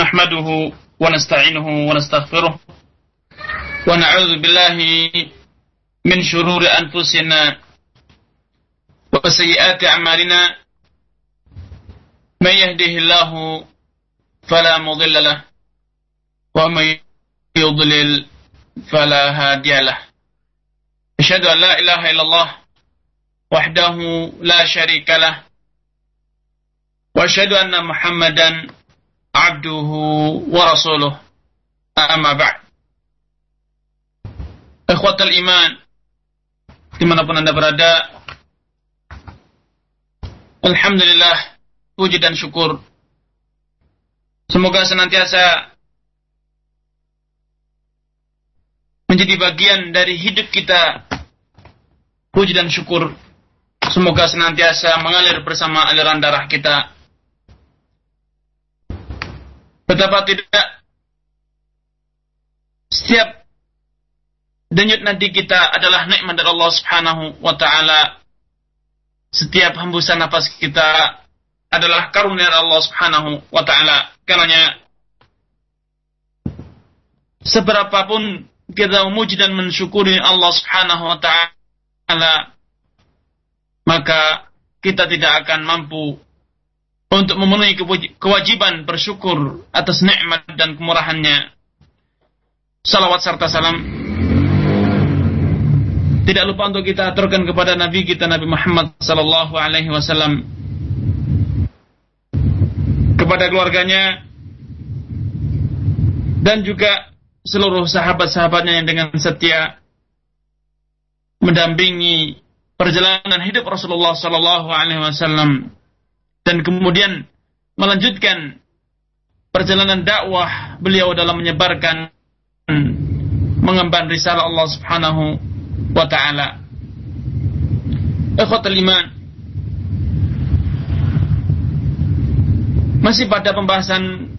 nahmaduhu wa nasta'inuhu wa nastaghfiruh wa na'udzu billahi min syururi anfusina wa sayyiati a'malina may yahdihillahu fala mudilla lahu wa may yudlil fala hadiya lahu. Asyhadu an la ilaha illallah wahdahu la syarika lah wa asyhadu anna Muhammadan abduhu wa rasuluh. Amma ba'd. Ikhwatul iman dimanapun anda berada, alhamdulillah, puji dan syukur semoga senantiasa menjadi bagian dari hidup kita. Puji dan syukur semoga senantiasa mengalir bersama aliran darah kita. Betapa tidak setiap denyut nadi kita adalah nikmat dari Allah Subhanahu wa taala. Setiap hembusan nafas kita adalah karunia Allah Subhanahu wa taala. Karenanya seberapapun kita memuji dan mensyukuri Allah Subhanahu wa taala, maka kita tidak akan mampu untuk memenuhi kewajiban bersyukur atas nikmat dan kemurahannya. Salawat serta salam tidak lupa untuk kita aturkan kepada Nabi kita Nabi Muhammad sallallahu alaihi wasallam, kepada keluarganya dan juga seluruh sahabat-sahabatnya yang dengan setia mendampingi perjalanan hidup Rasulullah sallallahu alaihi wasallam dan kemudian melanjutkan perjalanan dakwah beliau dalam menyebarkan mengemban risalah Allah Subhanahu wa ta'ala. Ikhwatul iman, masih pada pembahasan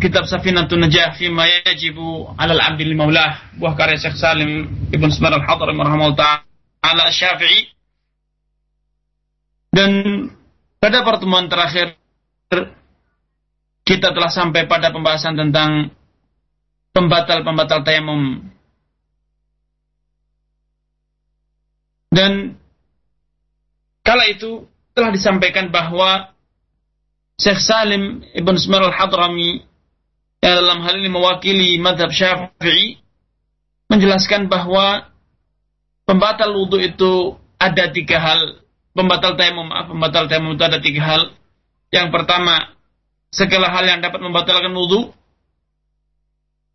kitab Safinatun Najah fi ma yajibu 'ala al-'abd li maula, buah karya Syekh Salim Ibn Smar al-Hadhir rahimahullahu ta'ala Syafi'i. Dan pada pertemuan terakhir kita telah sampai pada pembahasan tentang pembatal tayamum. Dan kala itu telah disampaikan bahwa Syekh Salim Ibn Ismail Al-Hadrami yang dalam hal ini mewakili mazhab Syafi'i menjelaskan bahwa pembatal wudu itu ada tiga hal. Pembatal tayammum itu ada tiga hal. Yang pertama, segala hal yang dapat membatalkan wudu.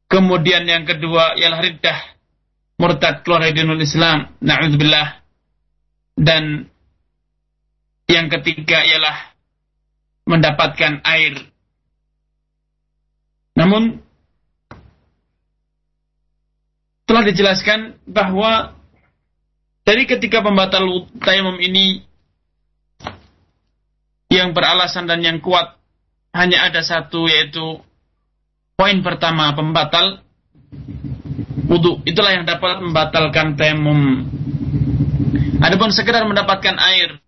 Kemudian yang kedua ialah riddah, murtad keluar dari dinul Islam, na'udzubillah. Dan yang ketiga ialah mendapatkan air. Namun telah dijelaskan bahwa dari ketika pembatal tayamum ini yang beralasan dan yang kuat hanya ada satu, yaitu poin pertama, pembatal wudu itulah yang dapat membatalkan tayamum. Adapun sekedar mendapatkan air,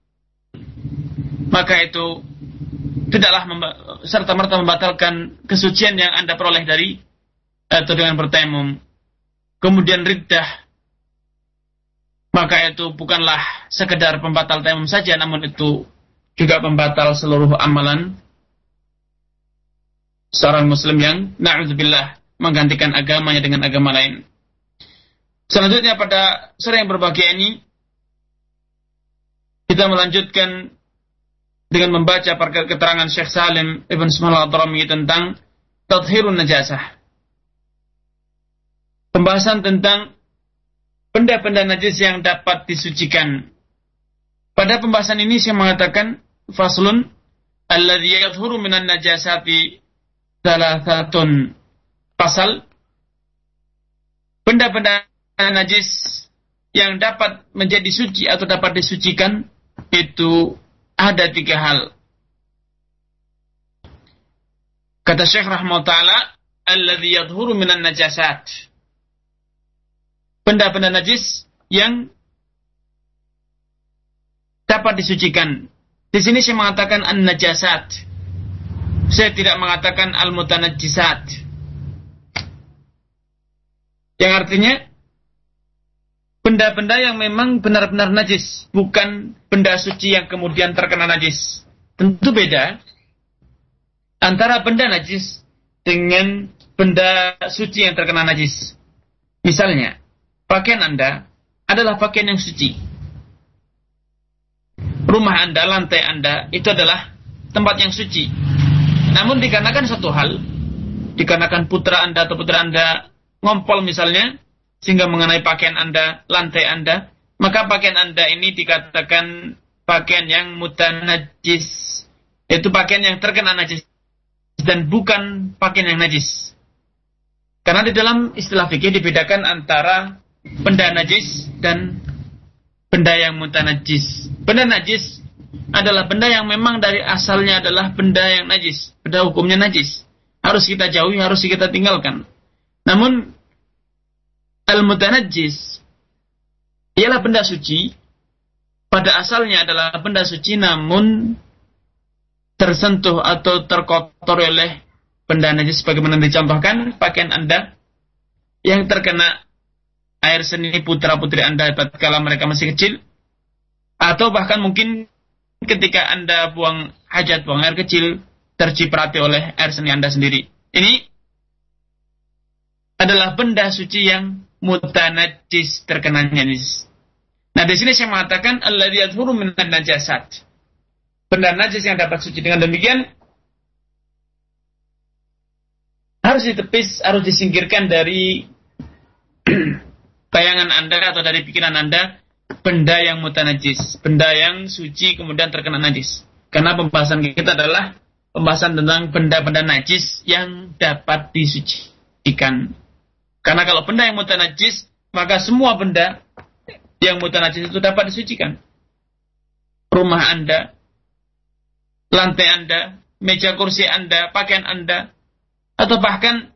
maka itu tidaklah serta-merta membatalkan kesucian yang Anda peroleh dari atau dengan bertayamum. Kemudian riddah, maka itu bukanlah sekedar pembatal tayamum saja, namun itu juga pembatal seluruh amalan seorang muslim yang na'udzubillah menggantikan agamanya dengan agama lain. Selanjutnya pada sore yang berbahagia ini kita melanjutkan dengan membaca keterangan Syekh Salim Ibn Ismail Al-Hadrami tentang tathhirun najasah. Pembahasan tentang benda-benda najis yang dapat disucikan. Pada pembahasan ini saya mengatakan faslun alladhi yadhhuru minan najasati thalathatun. Pasal benda-benda najis yang dapat menjadi suci atau dapat disucikan itu ada tiga hal. Kata Syekh rahimahullah ta'ala, alladhi yadhhuru minan najasat. Benda-benda najis yang dapat disucikan. Di sini saya mengatakan an-najasat. Saya tidak mengatakan al-mutanajjisat, yang artinya benda-benda yang memang benar-benar najis, bukan benda suci yang kemudian terkena najis. Tentu beda antara benda najis dengan benda suci yang terkena najis. Misalnya, pakaian Anda adalah pakaian yang suci. Rumah Anda, lantai Anda, itu adalah tempat yang suci. Namun dikarenakan satu hal, dikarenakan putra Anda atau putri Anda ngompol misalnya, sehingga mengenai pakaian Anda, lantai Anda, maka pakaian Anda ini dikatakan pakaian yang mutanajis, yaitu pakaian yang terkena najis dan bukan pakaian yang najis. Karena di dalam istilah fikih dibedakan antara benda najis dan benda yang mutanajis. Benda najis adalah benda yang memang dari asalnya adalah benda yang najis, benda hukumnya najis, harus kita jauhi, harus kita tinggalkan. Namun al-mutanajjis ialah benda suci, pada asalnya adalah benda suci namun tersentuh atau terkotori oleh benda najis, sebagaimana dicontohkan pakaian Anda yang terkena air seni putra-putri Anda tatkala mereka masih kecil, atau bahkan mungkin ketika Anda buang hajat, buang air kecil, terciprati oleh air seni Anda sendiri. Ini adalah benda suci yang mutanajjis, terkena najis. Nah, di sini saya mengatakan alladzi yadhuru minan najasat, benda najis yang dapat suci. Dengan demikian harus ditepis, harus disingkirkan dari bayangan Anda atau dari pikiran Anda benda yang mutanajis, benda yang suci kemudian terkena najis. Karena pembahasan kita adalah pembahasan tentang benda-benda najis yang dapat disucikan. Karena kalau benda yang mutanajis, maka semua benda yang mutanajis itu dapat disucikan. Rumah Anda, lantai Anda, meja kursi Anda, pakaian Anda, atau bahkan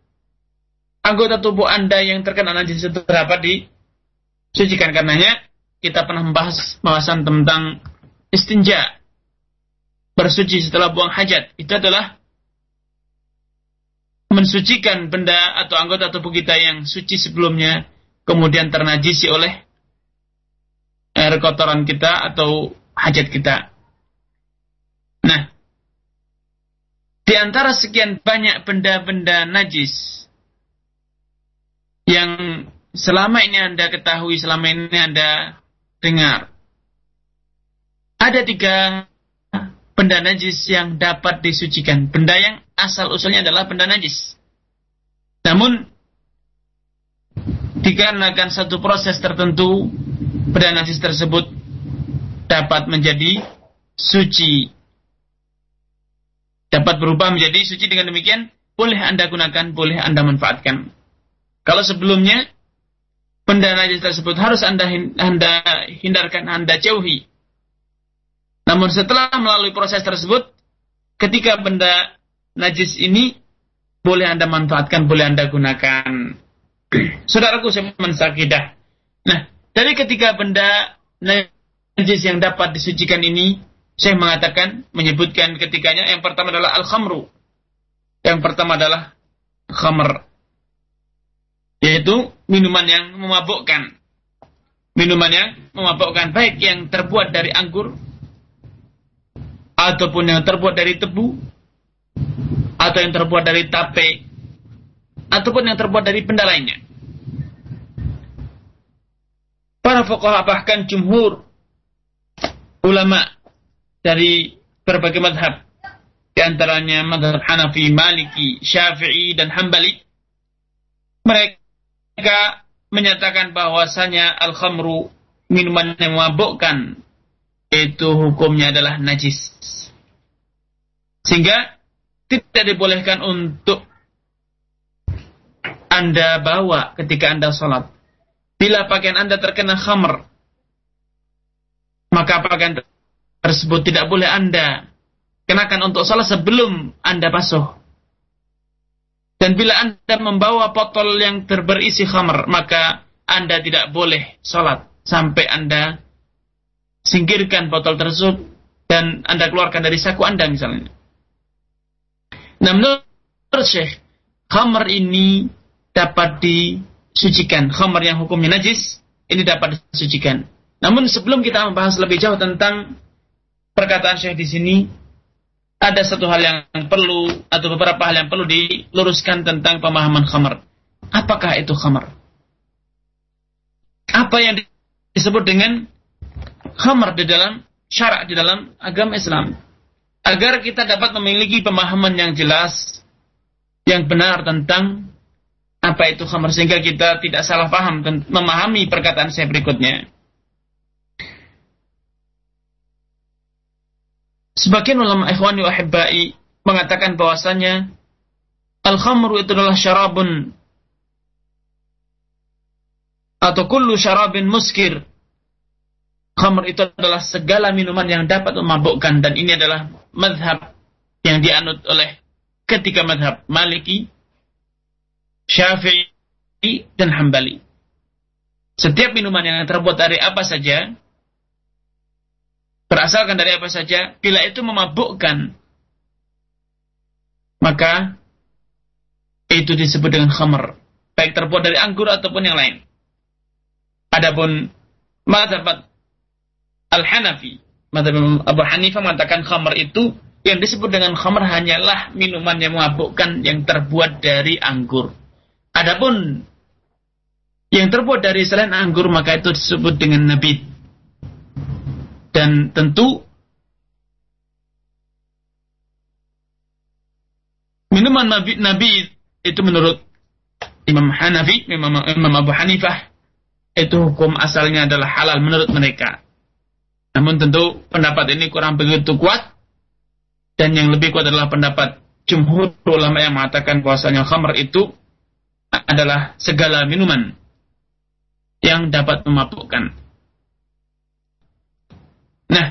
anggota tubuh Anda yang terkena najis itu dapat disucikan. Karenanya kita pernah membahas bahasan tentang istinja, bersuci setelah buang hajat. Itu adalah mensucikan benda atau anggota tubuh kita yang suci sebelumnya, kemudian ternajisi oleh air kotoran kita atau hajat kita. Nah, di antara sekian banyak benda-benda najis yang selama ini Anda ketahui, selama ini Anda dengar, ada 3 benda najis yang dapat disucikan. Benda yang asal-usulnya adalah benda najis, namun dikarenakan satu proses tertentu, benda najis tersebut dapat menjadi suci, dapat berubah menjadi suci. Dengan demikian boleh Anda gunakan, boleh Anda manfaatkan. Kalau sebelumnya benda najis tersebut harus Anda hindarkan, Anda jauhi, namun setelah melalui proses tersebut, ketika benda najis ini boleh Anda manfaatkan, boleh Anda gunakan. Saudaraku Seiman Sakidah. Nah, dari ketika benda najis yang dapat disucikan ini, saya mengatakan, menyebutkan ketiganya. Yang pertama adalah al-khamru. Yang pertama adalah khamr, yaitu minuman yang memabukkan. Minuman yang memabukkan, baik yang terbuat dari anggur, ataupun yang terbuat dari tebu, atau yang terbuat dari tape, ataupun yang terbuat dari benda lainnya. Para fuqaha, bahkan jumhur ulama dari berbagai mazhab, di antaranya mazhab Hanafi, Maliki, Syafi'i, dan Hambali, mereka menyatakan bahwasanya al-khamru, minuman yang memabukkan, itu hukumnya adalah najis, sehingga tidak dibolehkan untuk Anda bawa ketika Anda sholat. Bila pakaian Anda terkena khamr, maka pakaian tersebut tidak boleh Anda kenakan untuk sholat sebelum Anda basuh. Dan bila Anda membawa botol yang berisi khamr, maka Anda tidak boleh sholat sampai Anda singkirkan botol tersebut dan Anda keluarkan dari saku Anda misalnya. Nah, menurut Syekh, khamr ini dapat disucikan. Khamr yang hukumnya najis, ini dapat disucikan. Namun sebelum kita membahas lebih jauh tentang perkataan Syekh di sini, ada satu hal yang perlu, atau beberapa hal yang perlu diluruskan tentang pemahaman khamr. Apakah itu khamr? Apa yang disebut dengan khamr di dalam syarak, di dalam agama Islam? Agar kita dapat memiliki pemahaman yang jelas, yang benar tentang apa itu khamr, sehingga kita tidak salah paham dan memahami perkataan saya berikutnya. Sebagian ulama ikhwani wa ahibba'i mengatakan bahwasanya al-khamru itu adalah syarabun atau kullu syarabin muskir. Khamr itu adalah segala minuman yang dapat memabukkan, dan ini adalah mazhab yang dianut oleh ketiga mazhab, Maliki, Syafi'i, dan Hambali. Setiap minuman yang terbuat dari apa saja, berasalkan dari apa saja, bila itu memabukkan, maka itu disebut dengan khamr, baik terbuat dari anggur ataupun yang lain. Adapun mazhab Al-Hanafi, mazhab Abu Hanifah mengatakan khamr itu, yang disebut dengan khamr hanyalah minuman yang memabukkan yang terbuat dari anggur. Adapun yang terbuat dari selain anggur, maka itu disebut dengan nabid. Dan tentu minuman nabi itu menurut Imam Hanafi, Imam Abu Hanifah, itu hukum asalnya adalah halal menurut mereka. Namun tentu pendapat ini kurang begitu kuat, dan yang lebih kuat adalah pendapat jumhur ulama yang mengatakan bahwasanya khamr itu adalah segala minuman yang dapat memabukkan. Nah,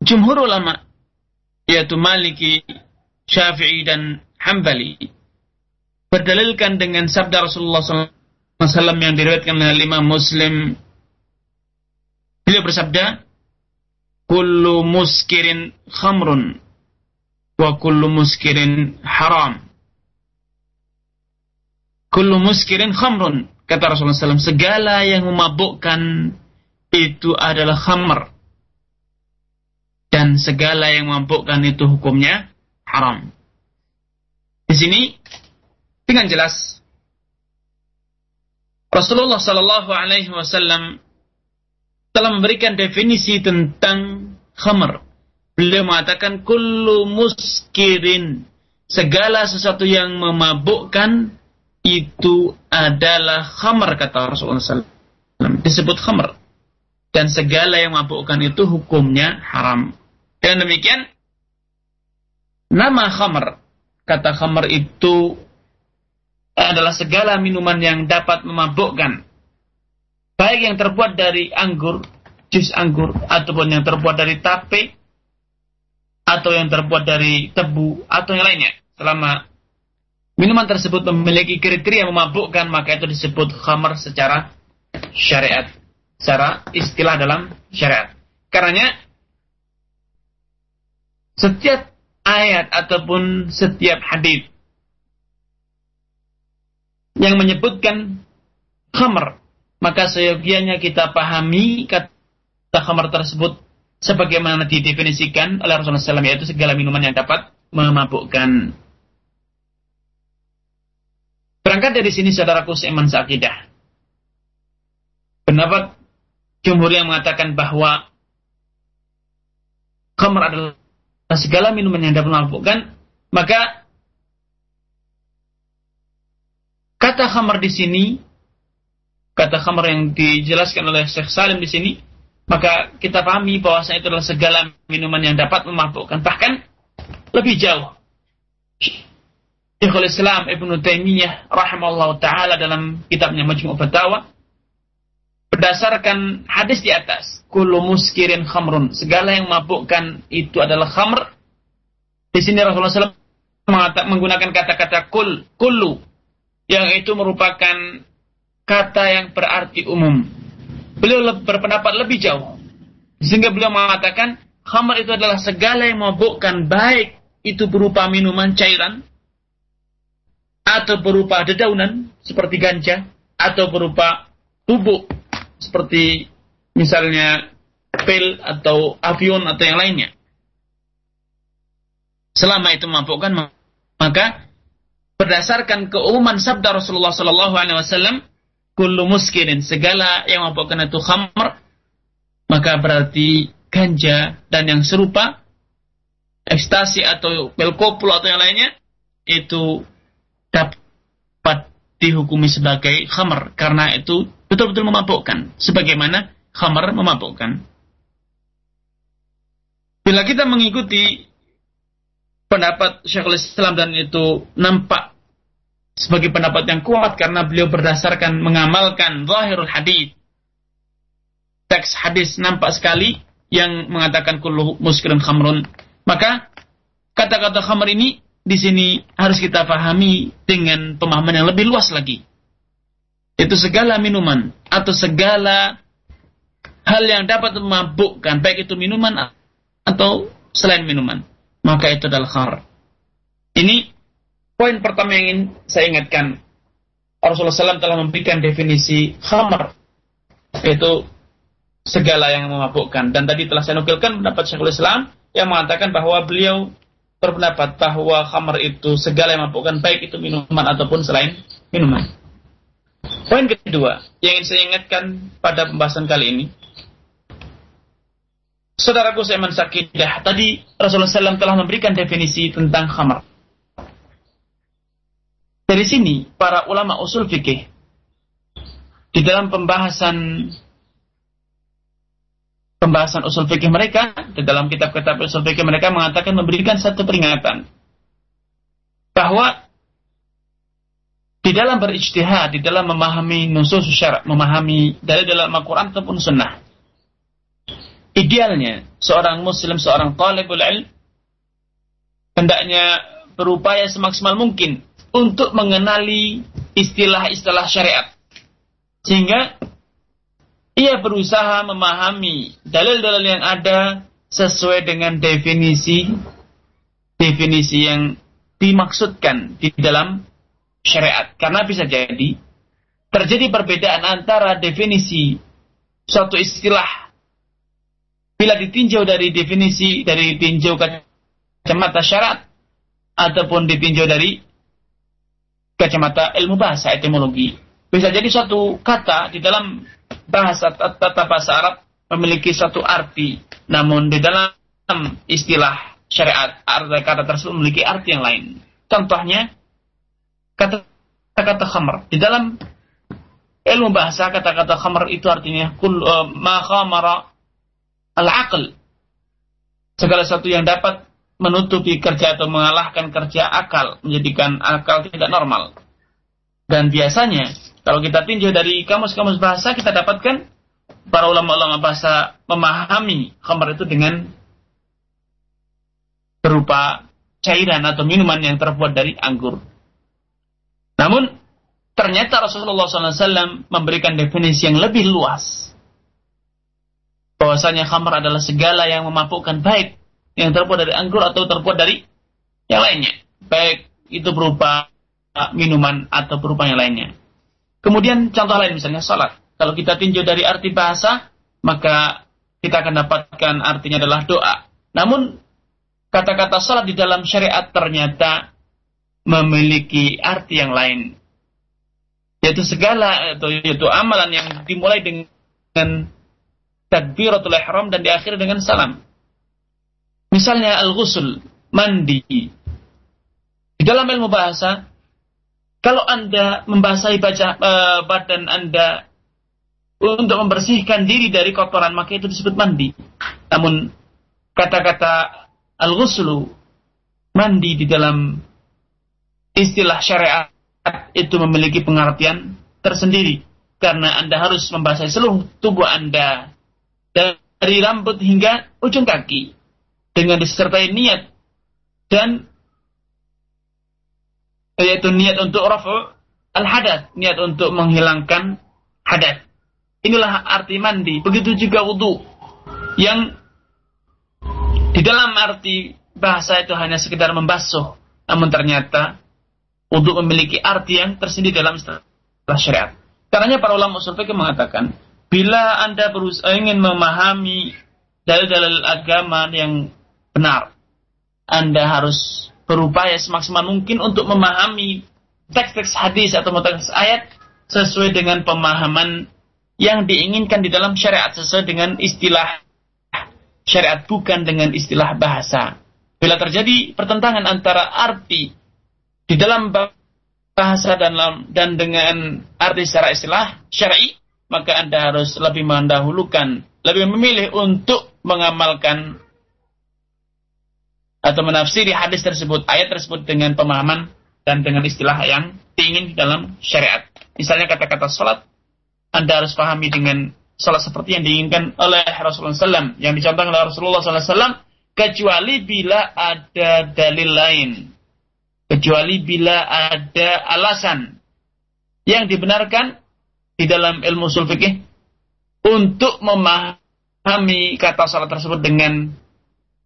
jumhur ulama yaitu Maliki, Syafi'i, dan Hambali berdalilkan dengan sabda Rasulullah SAW yang diriwayatkan oleh Imam Muslim. Beliau bersabda, kullu muskirin khamrun wa kullu muskirin haram. Kullu muskirin khamrun, kata Rasulullah SAW, segala yang memabukkan itu adalah khamr, dan segala yang memabukkan itu hukumnya haram. Di sini dengan jelas Rasulullah sallallahu alaihi wasallam telah memberikan definisi tentang khamr. Beliau mengatakan kullu muskirin, segala sesuatu yang memabukkan itu adalah khamr, kata Rasulullah sallallahu alaihi wasallam disebut khamr. Dan segala yang memabukkan itu hukumnya haram. Dengan demikian, nama khamr, kata khamr itu adalah segala minuman yang dapat memabukkan, baik yang terbuat dari anggur, jus anggur, ataupun yang terbuat dari tape, atau yang terbuat dari tebu, atau yang lainnya. Selama minuman tersebut memiliki kriteria memabukkan, maka itu disebut khamr secara syariat, secara istilah dalam syariat. Karenanya setiap ayat ataupun setiap hadis yang menyebutkan khamr, maka seyogianya kita pahami kata khamr tersebut sebagaimana didefinisikan oleh Rasulullah SAW, yaitu segala minuman yang dapat memabukkan. Berangkat dari sini, saudaraku seiman seakidah, pendapat jumhur yang mengatakan bahwa khamr adalah segala minuman yang dapat memabukkan, maka kata khamr di sini, kata khamr yang dijelaskan oleh Syekh Salim di sini, maka kita pahami bahwasanya itu adalah segala minuman yang dapat memabukkan. Bahkan lebih jauh, Syaikhul Islam Ibnu Taimiyah rahimahullah ta'ala dalam kitabnya Majmu' Fatawa, berdasarkan hadis di atas, kullu muskirin khamrun, segala yang memabukkan itu adalah khamr. Di sini Rasulullah SAW menggunakan kata-kata kullu, yang itu merupakan kata yang berarti umum. Beliau berpendapat lebih jauh, sehingga beliau mengatakan Khamar itu adalah segala yang memabukkan, baik itu berupa minuman cairan, atau berupa dedaunan seperti ganja, atau berupa bubuk seperti misalnya pil atau avion atau yang lainnya. Selama itu memabukkan, maka berdasarkan keumuman sabda Rasulullah sallallahu alaihi wasallam, kullu muskirin, segala yang memabukkan itu khamar, maka berarti ganja dan yang serupa, ekstasi atau pil koplo atau yang lainnya, itu dapat dihukumi sebagai khamar, karena itu betul-betul memabukkan, sebagaimana khamar memabukkan. Bila kita mengikuti pendapat Syekhul Islam, dan itu nampak sebagai pendapat yang kuat, karena beliau berdasarkan mengamalkan zahirul hadis, teks hadis nampak sekali yang mengatakan kullu muskirin khamrun, maka kata-kata khamar ini di sini harus kita pahami dengan pemahaman yang lebih luas lagi. Itu segala minuman atau segala hal yang dapat memabukkan, baik itu minuman atau selain minuman, maka itu adalah khamar. Ini poin pertama yang ingin saya ingatkan. Rasulullah SAW telah memberikan definisi khamar, yaitu segala yang memabukkan. Dan tadi telah saya nukilkan pendapat Syekhul Islam yang mengatakan bahwa beliau berpendapat bahwa khamar itu segala yang memabukkan, baik itu minuman ataupun selain minuman. Poin kedua yang ingin saya ingatkan pada pembahasan kali ini, saudaraku Saiman Sakidah, tadi Rasulullah SAW telah memberikan definisi tentang khamar. Dari sini para ulama usul fikih di dalam pembahasan usul fikih mereka, di dalam kitab-kitab usul fikih mereka mengatakan, memberikan satu peringatan bahwa di dalam berijtihad, di dalam memahami nusus syara', memahami dari dalam Al-Qur'an ataupun sunnah, idealnya seorang muslim, seorang talibul ilm hendaknya berupaya semaksimal mungkin untuk mengenali istilah-istilah syariat, sehingga ia berusaha memahami dalil-dalil yang ada sesuai dengan definisi yang dimaksudkan di dalam syariat. Karena bisa jadi terjadi perbedaan antara definisi suatu istilah bila ditinjau dari definisi, dari tinjau kacamata syariat, ataupun ditinjau dari kacamata ilmu bahasa etimologi. Bisa jadi suatu kata di dalam bahasa Arab memiliki satu arti, namun di dalam istilah syariat arti kata tersebut memiliki arti yang lain. Contohnya kata-kata khamar. Di dalam ilmu bahasa kata-kata khamar itu artinya ma khamara al-aql, segala sesuatu yang dapat menutupi kerja atau mengalahkan kerja akal, menjadikan akal tidak normal. Dan biasanya kalau kita tinjau dari kamus-kamus bahasa, kita dapatkan para ulama-ulama bahasa memahami khamar itu dengan berupa cairan atau minuman yang terbuat dari anggur. Namun, ternyata Rasulullah SAW memberikan definisi yang lebih luas, bahwasanya khamar adalah segala yang memabukkan, baik yang terbuat dari anggur atau terbuat dari yang lainnya, baik itu berupa minuman atau berupa yang lainnya. Kemudian contoh lain misalnya salat. Kalau kita tinjau dari arti bahasa, maka kita akan dapatkan artinya adalah doa. Namun kata-kata salat di dalam syariat ternyata memiliki arti yang lain, yaitu segala, yaitu amalan yang dimulai dengan takbiratul ihram dan diakhiri dengan salam. Misalnya al-ghusl, mandi. Di dalam ilmu bahasa, kalau Anda membasahi badan Anda untuk membersihkan diri dari kotoran, maka itu disebut mandi. Namun kata-kata al-ghuslu, mandi, di dalam istilah syariat itu memiliki pengertian tersendiri, karena Anda harus membasahi seluruh tubuh Anda dari rambut hingga ujung kaki dengan disertai niat, dan yaitu niat untuk rafu' al-hadath, niat untuk menghilangkan hadath. Inilah arti mandi. Begitu juga wudu, yang Di dalam arti bahasa itu hanya sekedar membasuh, namun ternyata wudhu memiliki arti yang tersendiri dalam istilah syariat. Karenanya para ulama usul fikih mengatakan, bila Anda berusaha ingin memahami dalil-dalil agama yang benar, Anda harus berupaya semaksimal mungkin untuk memahami teks-teks hadis atau teks ayat sesuai dengan pemahaman yang diinginkan di dalam syariat, sesuai dengan istilah syariat, bukan dengan istilah bahasa. Bila terjadi pertentangan antara arti di dalam bahasa dan dengan arti secara istilah syar'i, maka Anda harus lebih mendahulukan, lebih memilih untuk mengamalkan atau menafsiri hadis tersebut, ayat tersebut dengan pemahaman dan dengan istilah yang diingin dalam syariat. Misalnya kata-kata salat, Anda harus pahami dengan salat seperti yang diinginkan oleh Rasulullah SAW, yang dicontohkan oleh Rasulullah SAW, kecuali bila ada dalil lain, kecuali bila ada alasan yang dibenarkan di dalam ilmu usul fikih untuk memahami kata salat tersebut dengan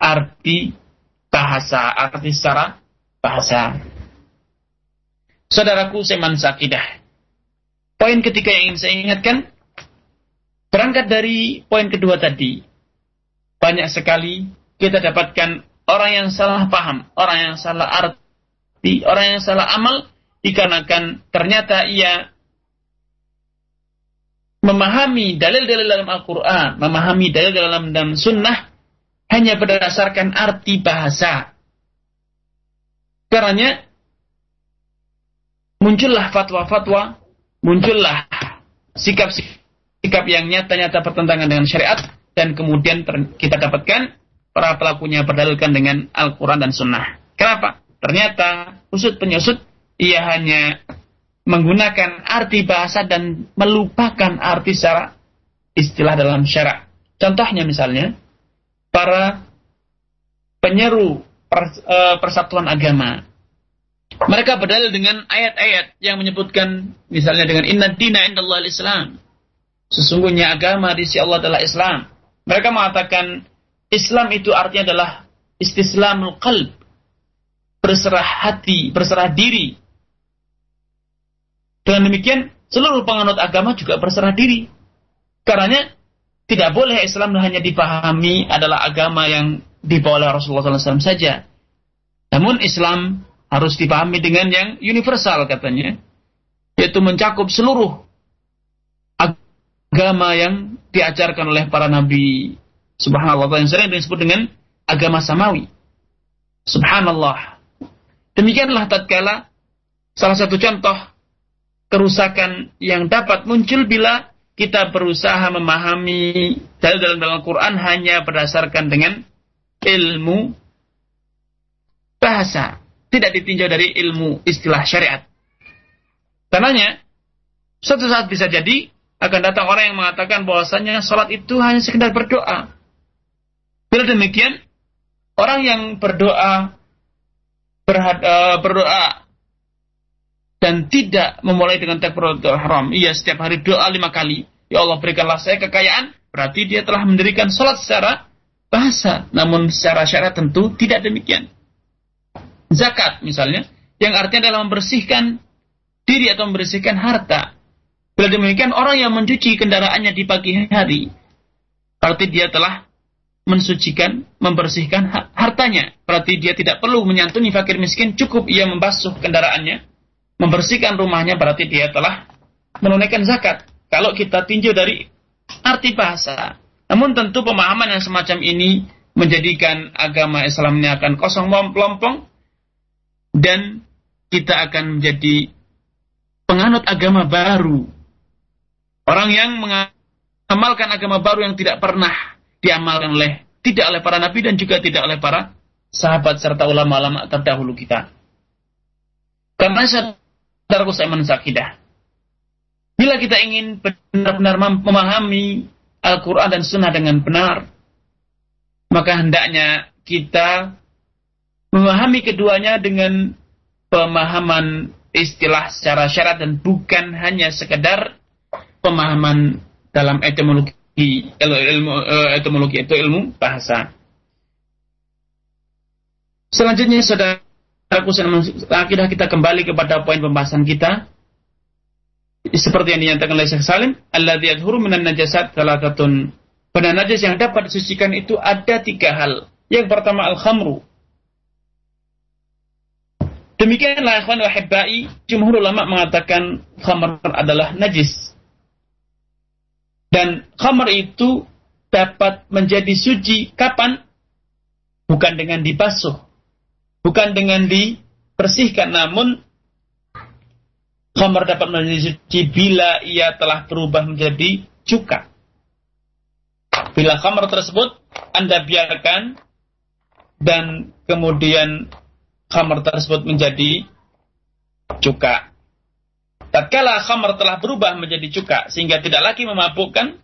arti bahasa, arti secara bahasa. Saudaraku Seman Sakidah, poin ketiga yang ingin saya ingatkan, berangkat dari poin kedua tadi, banyak sekali kita dapatkan orang yang salah paham, orang yang salah arti, orang yang salah amal, dikarenakan ternyata ia memahami dalil-dalil dalam Al-Quran, memahami dalil dalam sunnah hanya berdasarkan arti bahasa. Karena muncullah fatwa-fatwa, muncullah sikap-sikap yang nyata-nyata bertentangan dengan syariat, dan kemudian kita dapatkan para pelakunya berdalilkan dengan Al-Quran dan sunnah. Kenapa? Ternyata usut-penyusut ia hanya menggunakan arti bahasa dan melupakan arti secara istilah dalam syara'. Contohnya misalnya, para penyeru persatuan agama, mereka berdalil dengan ayat-ayat yang menyebutkan, misalnya dengan inna dina indallahi al-Islam, sesungguhnya agama di sisi Allah adalah Islam. Mereka mengatakan Islam itu artinya adalah istislamul qalb, berserah hati, berserah diri. Dengan demikian, seluruh penganut agama juga berserah diri. Karena tidak boleh Islam hanya dipahami adalah agama yang dibawa oleh Rasulullah SAW saja. Namun Islam harus dipahami dengan yang universal katanya, yaitu mencakup seluruh agama yang diajarkan oleh para nabi. Subhanallah, yang sering disebut dengan agama samawi. Subhanallah. Demikianlah tatkala salah satu contoh kerusakan yang dapat muncul bila kita berusaha memahami dalil dalam Al-Quran hanya berdasarkan dengan ilmu bahasa, tidak ditinjau dari ilmu istilah syariat. Karenanya, suatu saat bisa jadi akan datang orang yang mengatakan bahwasanya salat itu hanya sekedar berdoa. Bila demikian, orang yang berdoa dan tidak memulai dengan takbiratul ihram, ia setiap hari doa 5 kali, ya Allah berikanlah saya kekayaan, berarti dia telah mendirikan salat secara bahasa, namun secara syariat tentu tidak demikian. Zakat misalnya, yang artinya adalah membersihkan diri atau membersihkan harta. Bila demikian, orang yang mencuci kendaraannya di pagi hari, berarti dia telah mensucikan, membersihkan hartanya, berarti dia tidak perlu menyantuni fakir miskin, cukup ia membasuh kendaraannya, membersihkan rumahnya, berarti dia telah menunaikan zakat. Kalau kita tinjau dari arti bahasa, namun tentu pemahaman yang semacam ini menjadikan agama Islamnya akan kosong melompong, dan kita akan menjadi penganut agama baru, orang yang mengamalkan agama baru yang tidak pernah diamalkan oleh para nabi dan juga tidak oleh para sahabat serta ulama-ulama terdahulu kita. Karena saudaraku Seiman Sakidah, bila kita ingin benar-benar memahami Al-Quran dan Sunnah dengan benar, maka hendaknya kita memahami keduanya dengan pemahaman istilah secara syariat dan bukan hanya sekedar pemahaman dalam etimologi, itu ilmu bahasa. Selanjutnya, saudaraku senang akidah, kita kembali kepada poin pembahasan kita. Seperti yang dinyatakan oleh Syekh Salim, alladzi yadhuru minan najasat thalathatun. Benda najis yang dapat disucikan itu ada tiga hal. Yang pertama al-khamru. Demikianlah ikhwan wa hibbai, jumhur ulama mengatakan khamr adalah najis. Dan khamr itu dapat menjadi suci kapan? Bukan dengan dibasuh, bukan dengan dibersihkan, namun khamr dapat menjadi suci bila ia telah berubah menjadi cuka. Bila khamr tersebut Anda biarkan dan kemudian khamr tersebut menjadi cuka. Tatkala khamr telah berubah menjadi cuka sehingga tidak lagi memabukkan,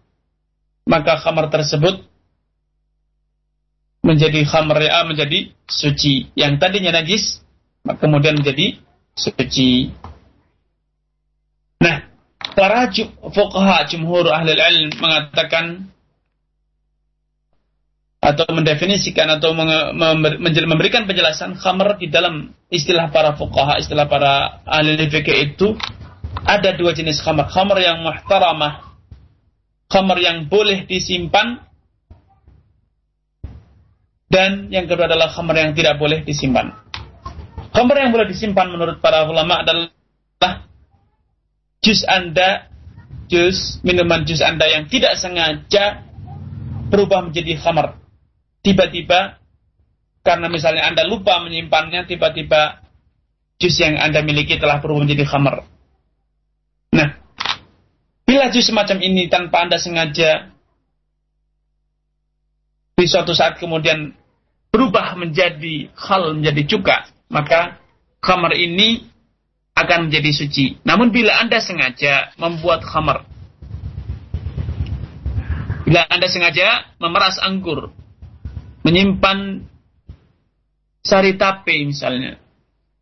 maka khamr tersebut menjadi khamri'ah, menjadi suci. Yang tadinya najis kemudian menjadi suci. Nah, para fuqaha jumhur ahli ilm mengatakan atau mendefinisikan atau memberikan penjelasan khamr di dalam istilah para fuqaha, istilah para ahli fikih itu ada dua jenis khamr. Khamr yang muhtaramah, khamr yang boleh disimpan, dan yang kedua adalah khamr yang tidak boleh disimpan. Khamr yang boleh disimpan menurut para ulama adalah minuman jus Anda yang tidak sengaja berubah menjadi khamr. Tiba-tiba, karena misalnya Anda lupa menyimpannya, tiba-tiba jus yang Anda miliki telah berubah menjadi khamr. Nah, bila jus semacam ini tanpa Anda sengaja di suatu saat kemudian berubah menjadi khal, menjadi cuka, maka khamr ini akan menjadi suci. Namun bila Anda sengaja membuat khamr, bila Anda sengaja memeras anggur, menyimpan sari tape misalnya,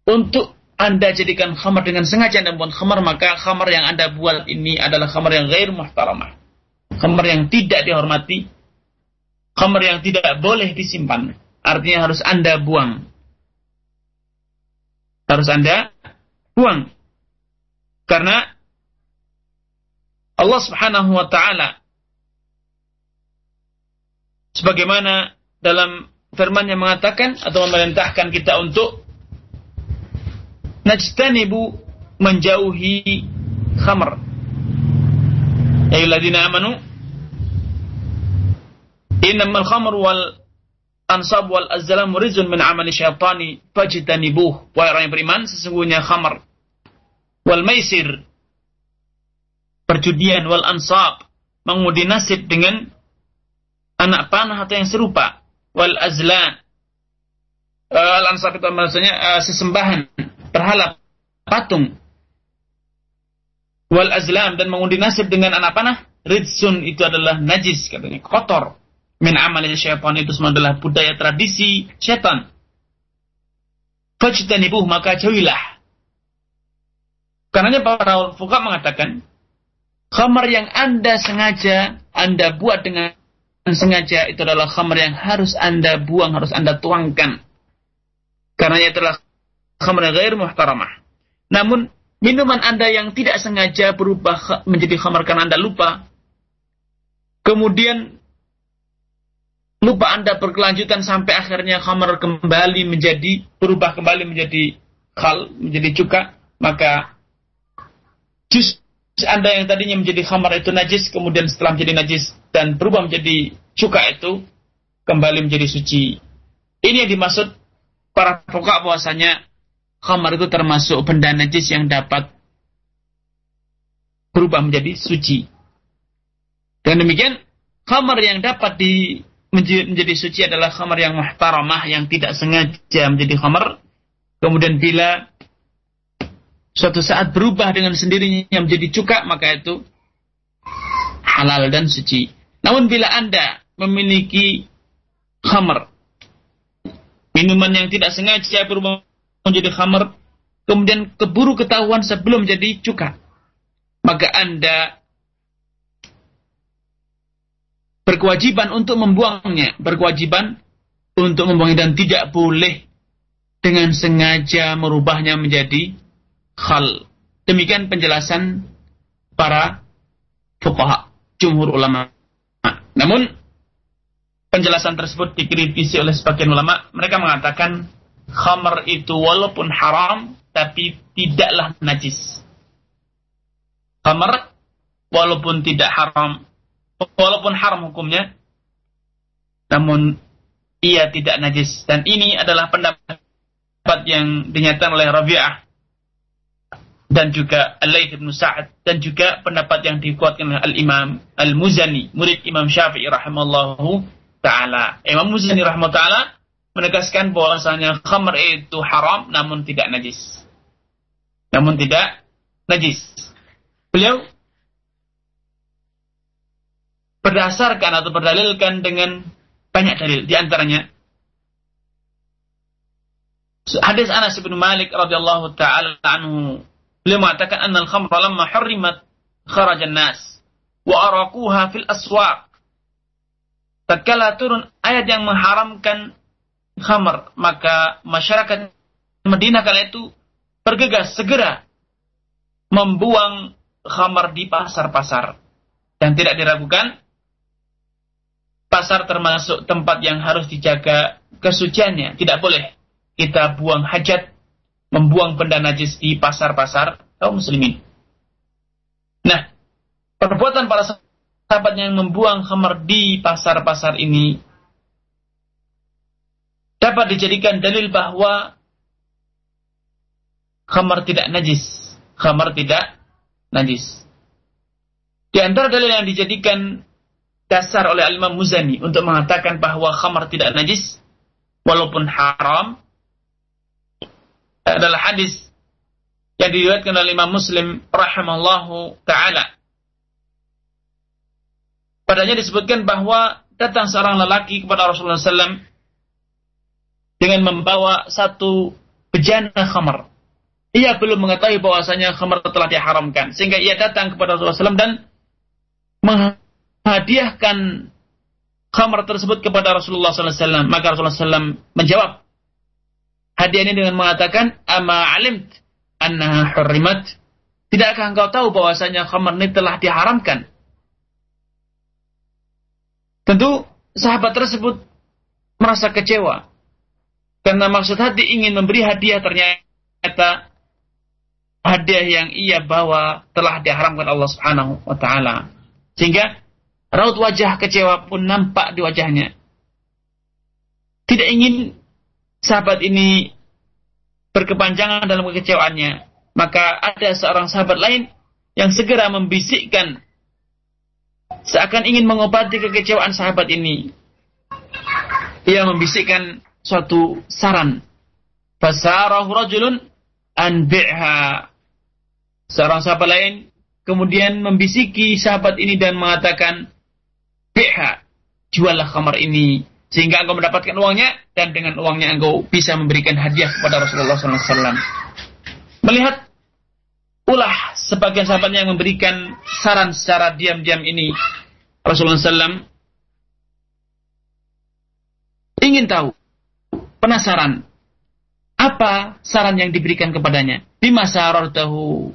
untuk Anda jadikan khamr dengan sengaja Anda buat khamr, maka khamr yang Anda buat ini adalah khamr yang ghair muhtaramah, khamr yang tidak dihormati, khamr yang tidak boleh disimpan. Artinya harus Anda buang. Karena Allah Subhanahu wa taala sebagaimana dalam firman-Nya mengatakan atau memerintahkan kita untuk najtanibu, menjauhi khamr. Ya ayyuhalladzina amanu innamal khamru wal ansab wal azlam rizun min amali syaitani fajtanibuh. Wahai orang yang beriman, sesungguhnya khamr, wal maisir, perjudian, wal ansab, mengudi nasib dengan anak panah atau yang serupa, wal azlan, al-ansab itu maksudnya sesembahan berhala patung, wal azlam, dan mengundi nasib dengan anak panah, ridsun, itu adalah najis, katanya kotor, min amalnya syaitan, itu semua adalah budaya tradisi syaitan, fajtanibuh, maka jauhilah. Karenanya para fuqaha mengatakan khamr yang Anda sengaja, Anda buat dengan sengaja, itu adalah khamr yang harus Anda buang, harus Anda tuangkan, karena itu adalah khamr yang ghair muhtaramah. Namun minuman Anda yang tidak sengaja berubah menjadi khamr karena Anda lupa, kemudian lupa Anda berkelanjutan sampai akhirnya khamr kembali menjadi berubah, kembali menjadi khal, menjadi cuka, maka jus Anda yang tadinya menjadi khamr itu najis, kemudian setelah menjadi najis dan berubah menjadi cuka itu kembali menjadi suci. Ini yang dimaksud para fuqaha bahwasanya khamr itu termasuk benda najis yang dapat berubah menjadi suci. Dan demikian khamr yang dapat menjadi suci adalah khamr yang muhtaramah, yang tidak sengaja menjadi khamr, kemudian bila suatu saat berubah dengan sendirinya menjadi cuka, maka itu halal dan suci. Namun bila Anda memiliki khamr, minuman yang tidak sengaja berubah menjadi khamr, kemudian keburu ketahuan sebelum jadi cuka, maka Anda berkewajiban untuk membuangnya dan tidak boleh dengan sengaja merubahnya menjadi khal. Demikian penjelasan para fuqaha, jumhur ulama. Namun penjelasan tersebut dikritisi oleh sebagian ulama. Mereka mengatakan khamr itu walaupun haram tapi tidaklah najis. Khamr walaupun tidak haram, walaupun haram hukumnya, namun ia tidak najis. Dan ini adalah pendapat yang dinyatakan oleh Rabi'ah dan juga Al-Laits bin Sa'ad, dan juga pendapat yang dikuatkan oleh Al-Imam Al-Muzani, murid Imam Syafi'i rahimallahu ta'ala. Imam Muslim rahimahullah ta'ala menegaskan bahwasanya khamr itu haram namun tidak najis. Namun tidak najis. Beliau berdasarkan atau berdalilkan dengan banyak dalil, di antaranya hadis Anas bin Malik radhiyallahu ta'ala anhu. Beliau mengatakan annal khamra lamma hurrimat kharajan nas wa araquha fil aswaq. Tatkala turun ayat yang mengharamkan khamr, maka masyarakat Madinah kala itu bergegas segera membuang khamr di pasar-pasar. Dan tidak diragukan, pasar termasuk tempat yang harus dijaga kesuciannya. Tidak boleh kita buang hajat, membuang benda najis di pasar-pasar kaum muslimin. Nah, perbuatan para sahabat yang membuang khamr di pasar-pasar ini dapat dijadikan dalil bahwa khamr tidak najis. Khamr tidak najis. Di antara dalil yang dijadikan dasar oleh Al-Imam Muzani untuk mengatakan bahwa khamr tidak najis walaupun haram adalah hadis yang diriwayatkan oleh Imam Muslim rahimallahu ta'ala. Padanya disebutkan bahwa datang seorang lelaki kepada Rasulullah SAW dengan membawa satu bejana khamar. Ia belum mengetahui bahwasanya khamar telah diharamkan, sehingga ia datang kepada Rasulullah SAW dan menghadiahkan khamar tersebut kepada Rasulullah SAW. Maka Rasulullah SAW menjawab hadiah ini dengan mengatakan, "Ama alimt annaha hurrimat." Tidakkah engkau tahu bahwasanya khamar ini telah diharamkan? Tentu sahabat tersebut merasa kecewa karena maksud hati ingin memberi hadiah, ternyata hadiah yang ia bawa telah diharamkan Allah Subhanahu wa taala. Sehingga raut wajah kecewa pun nampak di wajahnya. Tidak ingin sahabat ini berkepanjangan dalam kekecewaannya, maka ada seorang sahabat lain yang segera membisikkan seakan ingin mengobati kekecewaan sahabat ini. Ia membisikkan suatu saran. Fasarahu rajulun anbi'ha. Seorang sahabat lain kemudian membisiki sahabat ini dan mengatakan, bi'ha, juallah khamar ini sehingga engkau mendapatkan uangnya, dan dengan uangnya engkau bisa memberikan hadiah kepada Rasulullah SAW. Melihat ulah sebagian sahabatnya yang memberikan saran secara diam-diam ini, Rasulullah SAW ingin tahu, penasaran, apa saran yang diberikan kepadanya. Bima sarartahu,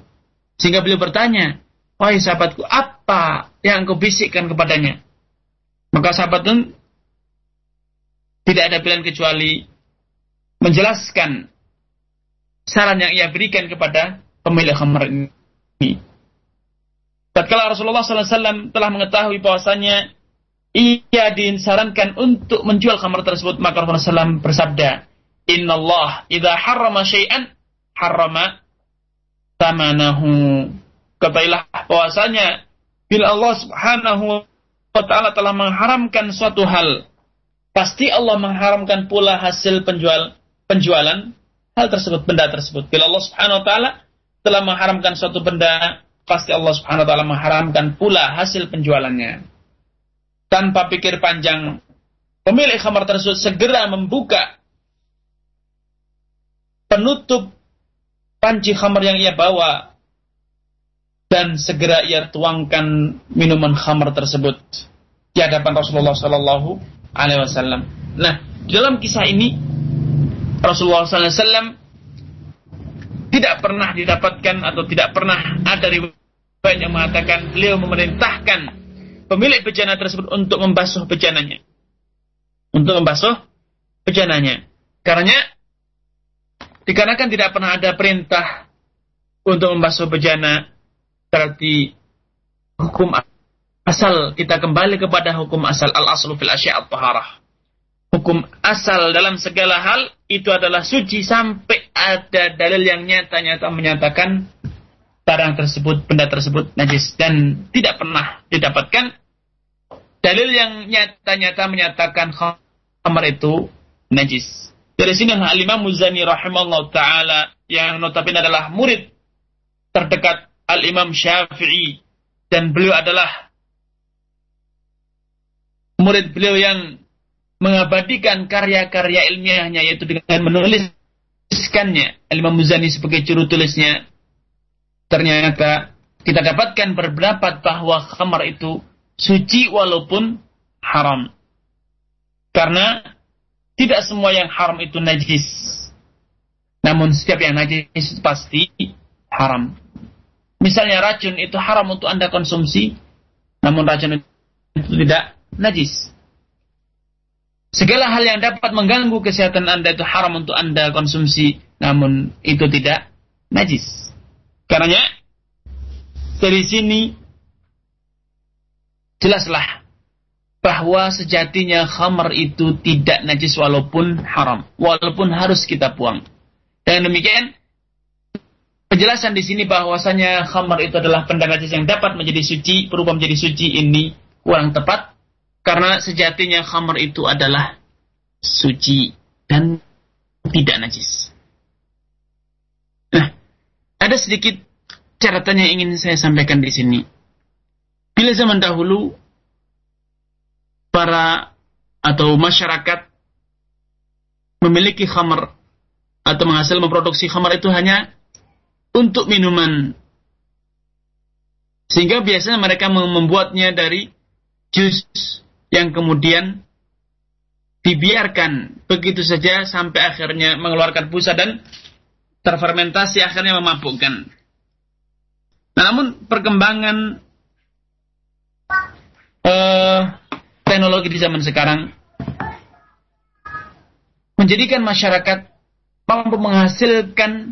sehingga beliau bertanya, wahai sahabatku, apa yang engkau bisikkan kepadanya? Maka sahabat itu tidak ada pilihan kecuali menjelaskan saran yang ia berikan kepada pemilik khamar ini. Tatkala Rasulullah SAW telah mengetahui bahwasanya ia disarankan untuk menjual khamar tersebut, maka Rasulullah SAW bersabda, Inna Allah idha harrama syai'an harrama tamanahu. Katailah bahwasanya bila Allah Subhanahu wa ta'ala telah mengharamkan suatu hal, pasti Allah mengharamkan pula hasil penjualan hal tersebut, benda tersebut. Bila Allah Subhanahu wa ta'ala telah mengharamkan suatu benda, pasti Allah Subhanahu wa taala mengharamkan pula hasil penjualannya. Tanpa pikir panjang, pemilik khamar tersebut segera membuka penutup panci khamar yang ia bawa dan segera ia tuangkan minuman khamar tersebut di hadapan Rasulullah sallallahu alaihi wasallam. Nah, dalam kisah ini Rasulullah SAW tidak pernah didapatkan atau tidak pernah ada riwayat yang mengatakan beliau memerintahkan pemilik bejana tersebut untuk membasuh bejananya. Karena dikarenakan tidak pernah ada perintah untuk membasuh bejana, berarti hukum asal kita kembali kepada hukum asal, al-aslu fil asya' at-taharah. Hukum asal dalam segala hal itu adalah suci sampai ada dalil yang nyata-nyata menyatakan barang tersebut, benda tersebut najis, dan tidak pernah didapatkan dalil yang nyata-nyata menyatakan khamr itu najis. Dari sini Al-Imam Muzani rahimahullah ta'ala, yang notabene adalah murid terdekat Al-Imam Syafi'i, dan beliau adalah murid beliau yang mengabadikan karya-karya ilmiahnya, yaitu dengan menuliskannya. Al-Imam Muzani sebagai juru tulisnya. Ternyata kita dapatkan berpendapat bahwa khamar itu suci walaupun haram. Karena tidak semua yang haram itu najis. Namun setiap yang najis pasti haram. Misalnya racun itu haram untuk Anda konsumsi, namun racun itu tidak najis. Segala hal yang dapat mengganggu kesehatan Anda itu haram untuk Anda konsumsi, namun itu tidak najis. Karena dari sini jelaslah bahwa sejatinya khamr itu tidak najis walaupun haram, walaupun harus kita buang. Dan demikian penjelasan di sini bahwasanya khamr itu adalah benda najis yang dapat menjadi suci, berubah menjadi suci, ini kurang tepat. Karena sejatinya khamr itu adalah suci dan tidak najis. Nah, ada sedikit catatan yang ingin saya sampaikan di sini. Bila zaman dahulu para atau masyarakat memiliki khamr atau menghasil memproduksi khamr itu hanya untuk minuman. Sehingga biasanya mereka membuatnya dari jus yang kemudian dibiarkan begitu saja sampai akhirnya mengeluarkan busa dan terfermentasi, akhirnya memabukkan. Namun perkembangan teknologi di zaman sekarang menjadikan masyarakat mampu menghasilkan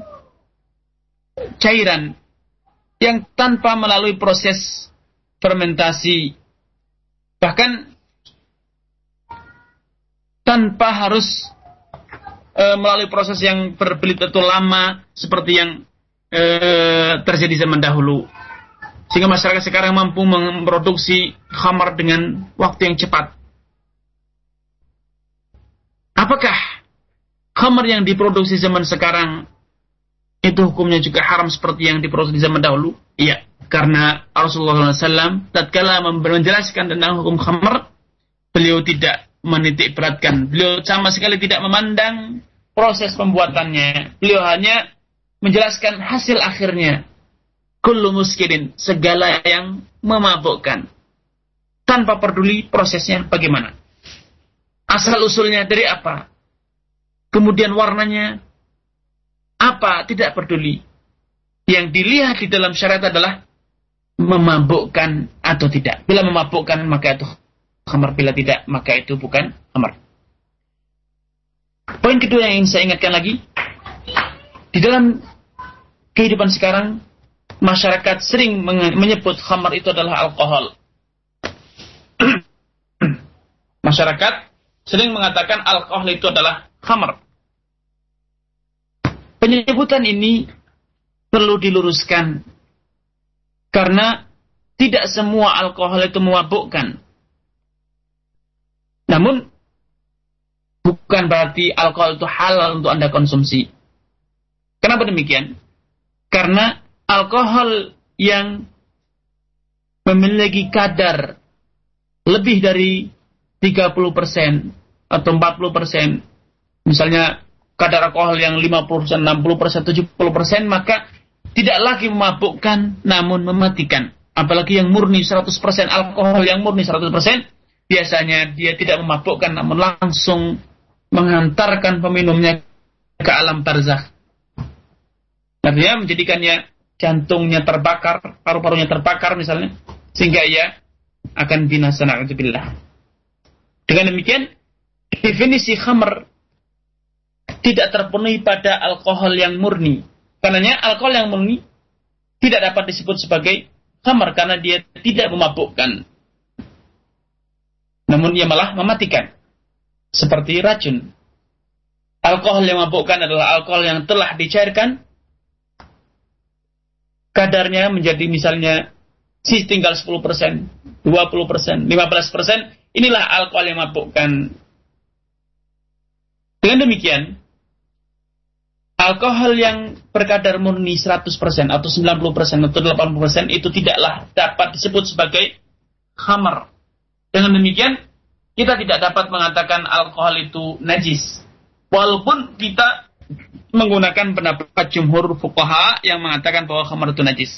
cairan yang tanpa melalui proses fermentasi, bahkan tanpa harus melalui proses yang berbelit-belit lama seperti yang terjadi zaman dahulu. Sehingga masyarakat sekarang mampu memproduksi khamar dengan waktu yang cepat. Apakah khamar yang diproduksi zaman sekarang itu hukumnya juga haram seperti yang diproduksi zaman dahulu? Iya, karena Rasulullah SAW tatkala menjelaskan tentang hukum khamar, beliau tidak menitik beratkan. Beliau sama sekali tidak memandang proses pembuatannya. Beliau hanya menjelaskan hasil akhirnya. Kullu muskirin, segala yang memabukkan. Tanpa peduli prosesnya bagaimana. Asal usulnya dari apa? Kemudian warnanya apa? Tidak peduli. Yang dilihat di dalam syariat adalah memabukkan atau tidak. Bila memabukkan maka itu khamar, bila tidak maka itu bukan khamar. Poin kedua yang ingin saya ingatkan lagi, di dalam kehidupan sekarang masyarakat sering menyebut khamar itu adalah alkohol. Masyarakat sering mengatakan alkohol itu adalah khamar. Penyebutan ini perlu diluruskan karena tidak semua alkohol itu memabukkan. Namun, bukan berarti alkohol itu halal untuk Anda konsumsi. Kenapa demikian? Karena alkohol yang memiliki kadar lebih dari 30% atau 40%, misalnya kadar alkohol yang 50%, 60%, 70%, maka tidak lagi memabukkan, namun mematikan. Apalagi yang murni 100%, alkohol yang murni 100%, biasanya dia tidak memabukkan, namun langsung menghantarkan peminumnya ke alam barzakh. Artinya menjadikannya jantungnya terbakar, paru-parunya terbakar misalnya, sehingga ia akan binasa, na'udzubillah. Dengan demikian, definisi khamr tidak terpenuhi pada alkohol yang murni. Karenanya alkohol yang murni tidak dapat disebut sebagai khamr karena dia tidak memabukkan. Namun ia malah mematikan, seperti racun. Alkohol yang memabukkan adalah alkohol yang telah dicairkan, kadarnya menjadi misalnya tinggal 10%, 20%, 15%, inilah alkohol yang memabukkan. Dengan demikian, alkohol yang berkadar murni 100% atau 90% atau 80% itu tidaklah dapat disebut sebagai khamr. Dengan demikian, kita tidak dapat mengatakan alkohol itu najis. Walaupun kita menggunakan pendapat jumhur fuqaha yang mengatakan bahwa khamr itu najis.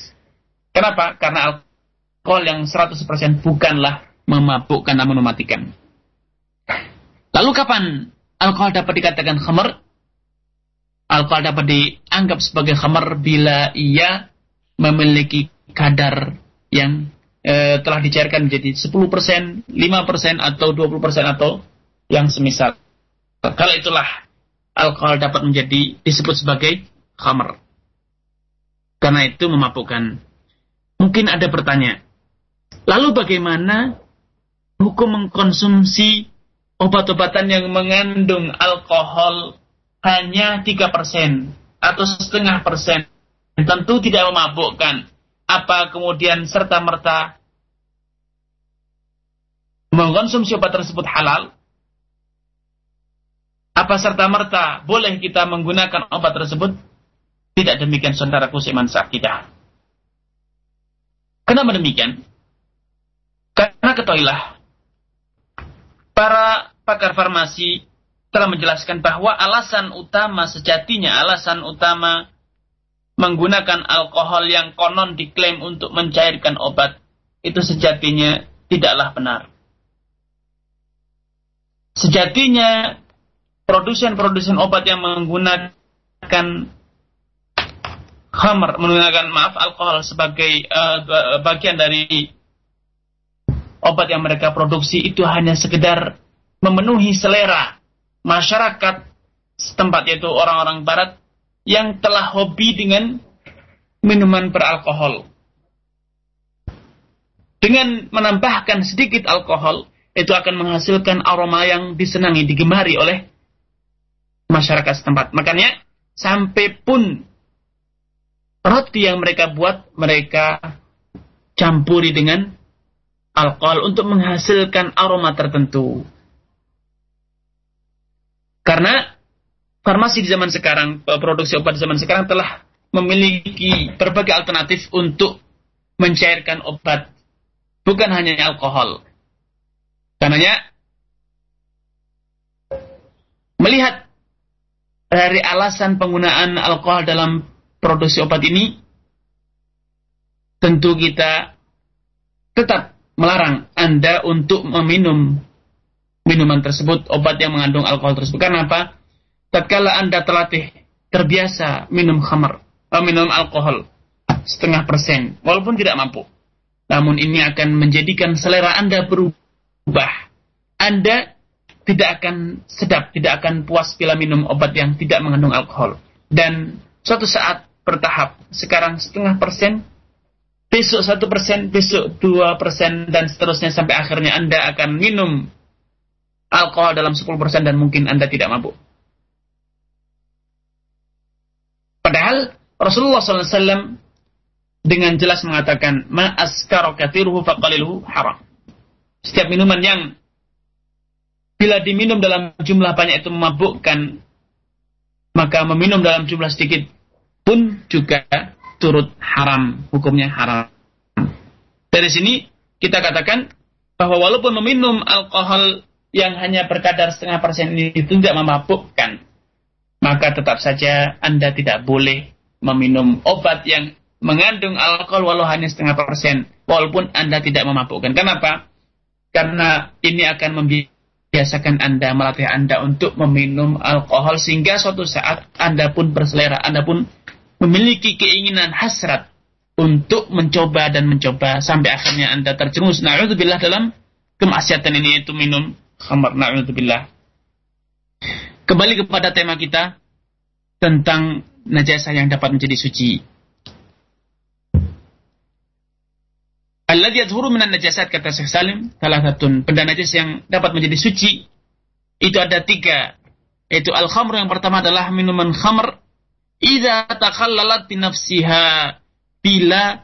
Kenapa? Karena alkohol yang 100% bukanlah memabukkan namun mematikan. Lalu kapan alkohol dapat dikatakan khamr? Alkohol dapat dianggap sebagai khamr bila ia memiliki kadar yang telah dicairkan menjadi 10%, 5%, atau 20%, atau yang semisal. Kalau itulah alkohol dapat menjadi disebut sebagai khamr. Karena itu memabukkan. Mungkin ada bertanya, lalu bagaimana hukum mengkonsumsi obat-obatan yang mengandung alkohol hanya 3% atau 0,5%? Tentu tidak memabukkan. Apa kemudian serta-merta mengkonsumsi obat tersebut halal? Apa serta-merta boleh kita menggunakan obat tersebut? Tidak demikian, saudaraku seiman sakidah. Kenapa demikian? Karena ketahuilah, para pakar farmasi telah menjelaskan bahwa alasan utama menggunakan alkohol yang konon diklaim untuk mencairkan obat itu sejatinya tidaklah benar. Sejatinya produsen obat yang menggunakan alkohol sebagai bagian dari obat yang mereka produksi itu hanya sekedar memenuhi selera masyarakat setempat, yaitu orang-orang barat yang telah hobi dengan minuman beralkohol. Dengan menambahkan sedikit alkohol, itu akan menghasilkan aroma yang disenangi, digemari oleh masyarakat setempat. Makanya, sampai pun roti yang mereka buat, mereka campuri dengan alkohol untuk menghasilkan aroma tertentu. Karena farmasi di zaman sekarang, produksi obat di zaman sekarang telah memiliki berbagai alternatif untuk mencairkan obat, bukan hanya alkohol. Karenanya, melihat dari alasan penggunaan alkohol dalam produksi obat ini, tentu kita tetap melarang Anda untuk meminum minuman tersebut, obat yang mengandung alkohol tersebut. Kenapa? Tatkala Anda terlatih, terbiasa minum alkohol 0,5%, walaupun tidak mampu, namun ini akan menjadikan selera Anda berubah. Anda tidak akan sedap, tidak akan puas bila minum obat yang tidak mengandung alkohol. Dan suatu saat bertahap, sekarang 0,5%, besok 1%, besok 2%, dan seterusnya sampai akhirnya Anda akan minum alkohol dalam 10% dan mungkin Anda tidak mabuk. Padahal Rasulullah SAW dengan jelas mengatakan, ma askara kathiruhu faqaliluhu haram. Setiap minuman yang bila diminum dalam jumlah banyak itu memabukkan, maka meminum dalam jumlah sedikit pun juga turut haram, hukumnya haram. Dari sini kita katakan bahwa walaupun meminum alkohol yang hanya berkadar 0,5% ini itu tidak memabukkan, maka tetap saja Anda tidak boleh meminum obat yang mengandung alkohol walau hanya 0,5%, walaupun Anda tidak memabukkan. Kenapa? Karena ini akan biasakan Anda, melatih Anda untuk meminum alkohol sehingga suatu saat Anda pun berselera, Anda pun memiliki keinginan hasrat untuk mencoba dan mencoba sampai akhirnya Anda terjerumus na'udzubillah dalam kemaksiatan ini, yaitu minum khamar, na'udzubillah. Kembali kepada tema kita tentang najasa yang dapat menjadi suci. Alladzi yadhuru minan najasat, kata Syekh Salim, thalathatun, benda najis yang dapat menjadi suci itu ada tiga, yaitu al-khamr. Yang pertama adalah minuman khamr, idza takhallalat bi nafsiha, bila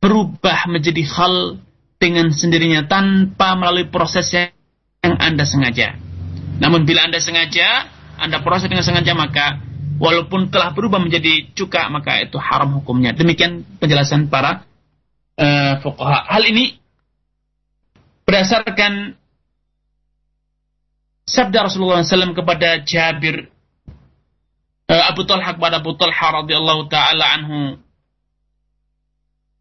berubah menjadi khal dengan sendirinya tanpa melalui proses yang Anda sengaja. Namun bila Anda sengaja, Anda proses dengan sengaja, maka walaupun telah berubah menjadi cuka, maka itu haram hukumnya. Demikian penjelasan para fuqaha. Hal ini berdasarkan sabda Rasulullah SAW kepada Jabir, Abu Talhah kepada Abu Talhah radhiyallahu ta'ala anhu.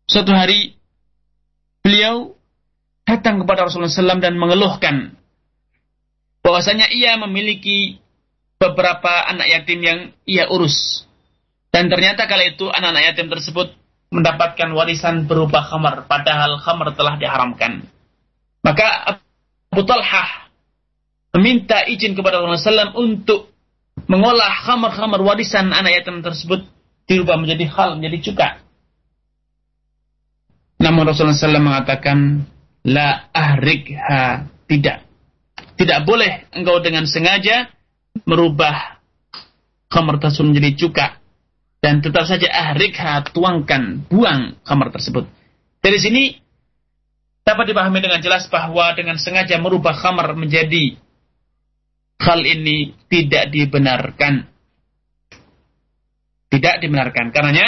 Suatu hari beliau datang kepada Rasulullah SAW dan mengeluhkan bahwasanya ia memiliki beberapa anak yatim yang ia urus. Dan ternyata kala itu anak-anak yatim tersebut mendapatkan warisan berupa khamar, padahal khamar telah diharamkan. Maka Abu Talhah meminta izin kepada Rasulullah SAW untuk mengolah khamar-khamar warisan anak yatim tersebut dirubah menjadi khal, menjadi cuka. Namun Rasulullah SAW mengatakan, la ahrikha, tidak. Tidak boleh engkau dengan sengaja merubah khamar tersebut menjadi cuka, dan tetap saja ahrikha, tuangkan, buang khamar tersebut. Dari sini dapat dipahami dengan jelas bahwa dengan sengaja merubah khamar menjadi khal ini tidak dibenarkan, tidak dibenarkan. Karenanya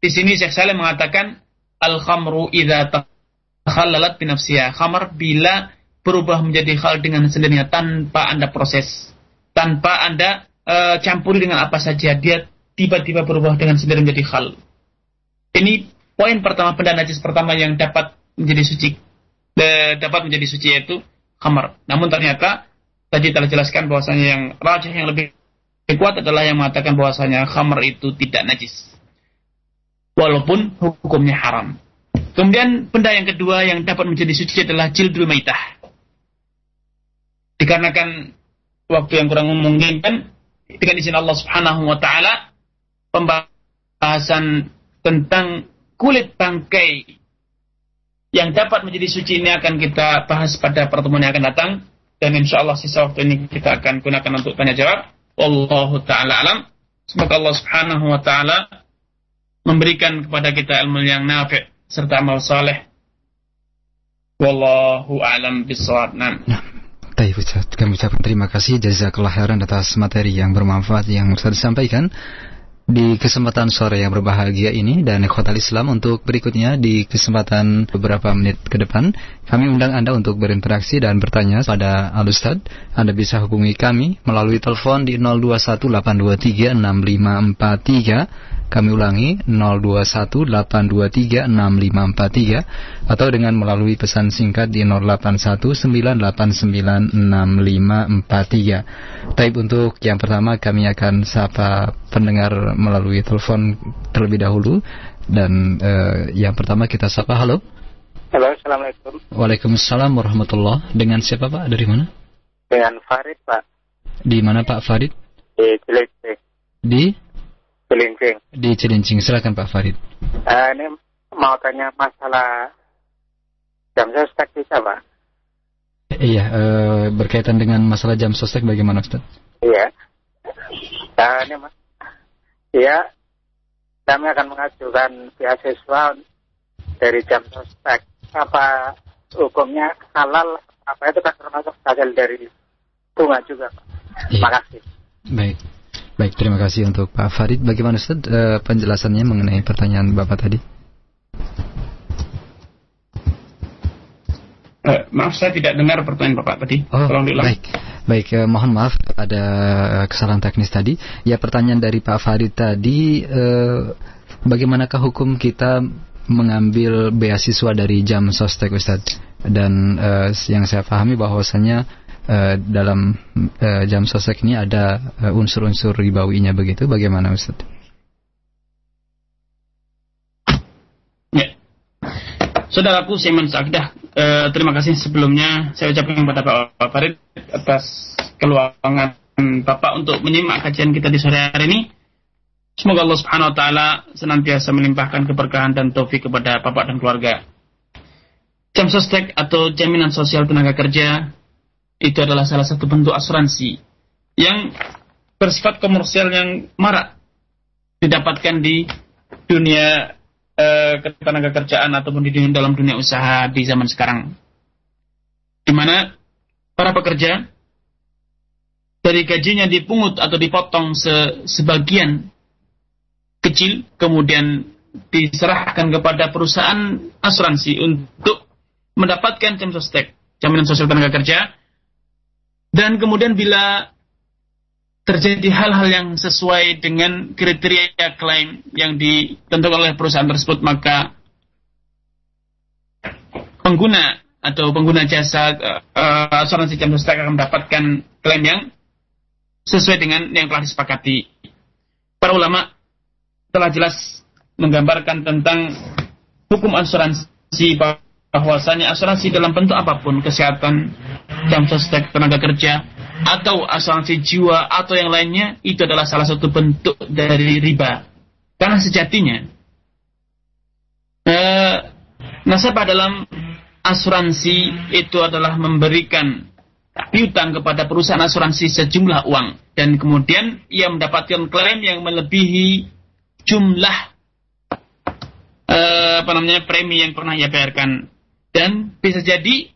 di sini Syekh Salim mengatakan al-khamru idza takhallalat bi nafsiha, khamar bila berubah menjadi khal dengan sendirinya tanpa Anda proses, tanpa Anda campuri dengan apa saja, dia tiba-tiba berubah dengan sendiri menjadi khal. Ini poin pertama, benda najis pertama yang dapat menjadi suci, yaitu khamar. Namun ternyata tadi telah jelaskan bahwasanya yang rajih, yang lebih kuat adalah yang mengatakan bahwasanya khamar itu tidak najis, walaupun hukumnya haram. Kemudian benda yang kedua yang dapat menjadi suci adalah jildul maitah. Dikarenakan waktu yang kurang memungkinkan, dengan izin Allah Subhanahu wa ta'ala, pembahasan tentang kulit bangkai yang dapat menjadi suci ini akan kita bahas pada pertemuan yang akan datang, dan insya Allah sisa waktu ini kita akan gunakan untuk tanya jawab. Wallahu ta'ala alam. Semoga Allah Subhanahu wa ta'ala memberikan kepada kita ilmu yang nafi' serta amal saleh. Wallahu a'lam bishawab. Kami ucapkan terima kasih jazakallah khairan atas materi yang bermanfaat yang sudah disampaikan di kesempatan sore yang berbahagia ini. Dan ikhwatal Islam, untuk berikutnya di kesempatan beberapa menit ke depan kami undang Anda untuk berinteraksi dan bertanya pada Al-Ustadz. Anda bisa hubungi kami melalui telepon di 0218236543. Kami ulangi 0218236543, atau dengan melalui pesan singkat di 0819896543. Taib, untuk yang pertama kami akan sapa pendengar melalui telepon terlebih dahulu, dan yang pertama kita sapa. Halo. Halo, assalamualaikum. Waalaikumsalam warahmatullah. Dengan siapa Pak? Dari mana? Dengan Farid Pak. Di mana Pak Farid? Di Cilincing. Di Cilincing. Silakan Pak Farid. Ini mau tanya masalah Jamsostek, bisa Pak? Iya, berkaitan dengan masalah Jamsostek bagaimana Ustaz? Iya. Ini Mas. Iya. Kami akan mengajukan beasiswa dari Jamsostek. Apa hukumnya halal? Apa itu kan termasuk hasil dari bunga juga Pak? Iya. Terima kasih. Baik. Baik, terima kasih untuk Pak Farid. Bagaimana Ustaz penjelasannya mengenai pertanyaan Bapak tadi? Maaf, saya tidak dengar pertanyaan Bapak tadi. Oh, tolong diulang. Baik, mohon maaf ada kesalahan teknis tadi. Ya, pertanyaan dari Pak Farid tadi, bagaimanakah hukum kita mengambil beasiswa dari Jamsostek Ustaz? Dan yang saya pahami bahwasanya dalam Jamsostek ini ada unsur-unsur ribawinya begitu, bagaimana Ustaz? Ya. Saudaraku Seiman Sagdah, terima kasih sebelumnya saya ucapkan kepada Pak Farid atas keluangan Bapak untuk menyimak kajian kita di sore hari ini. Semoga Allah Subhanahu wa taala senantiasa melimpahkan keberkahan dan taufik kepada Bapak dan keluarga. Jamsostek atau jaminan sosial tenaga kerja itu adalah salah satu bentuk asuransi yang bersifat komersial yang marak didapatkan di dunia ketenaga kerjaan ataupun di dunia, dalam dunia usaha di zaman sekarang, di mana para pekerja dari gajinya dipungut atau dipotong sebagian kecil, kemudian diserahkan kepada perusahaan asuransi untuk mendapatkan Jamsostek, jaminan sosial tenaga kerja. Dan kemudian bila terjadi hal-hal yang sesuai dengan kriteria klaim yang ditentukan oleh perusahaan tersebut, maka pengguna atau pengguna jasa asuransi Jamsostek akan mendapatkan klaim yang sesuai dengan yang telah disepakati. Para ulama telah jelas menggambarkan tentang hukum asuransi, bahwasanya asuransi dalam bentuk apapun, kesehatan, Jamsostek tenaga kerja, atau asuransi jiwa, atau yang lainnya, itu adalah salah satu bentuk dari riba. Karena sejatinya nasabah dalam asuransi itu adalah memberikan piutang kepada perusahaan asuransi sejumlah uang, dan kemudian ia mendapatkan klaim yang melebihi jumlah premi yang pernah ia bayarkan. Dan bisa jadi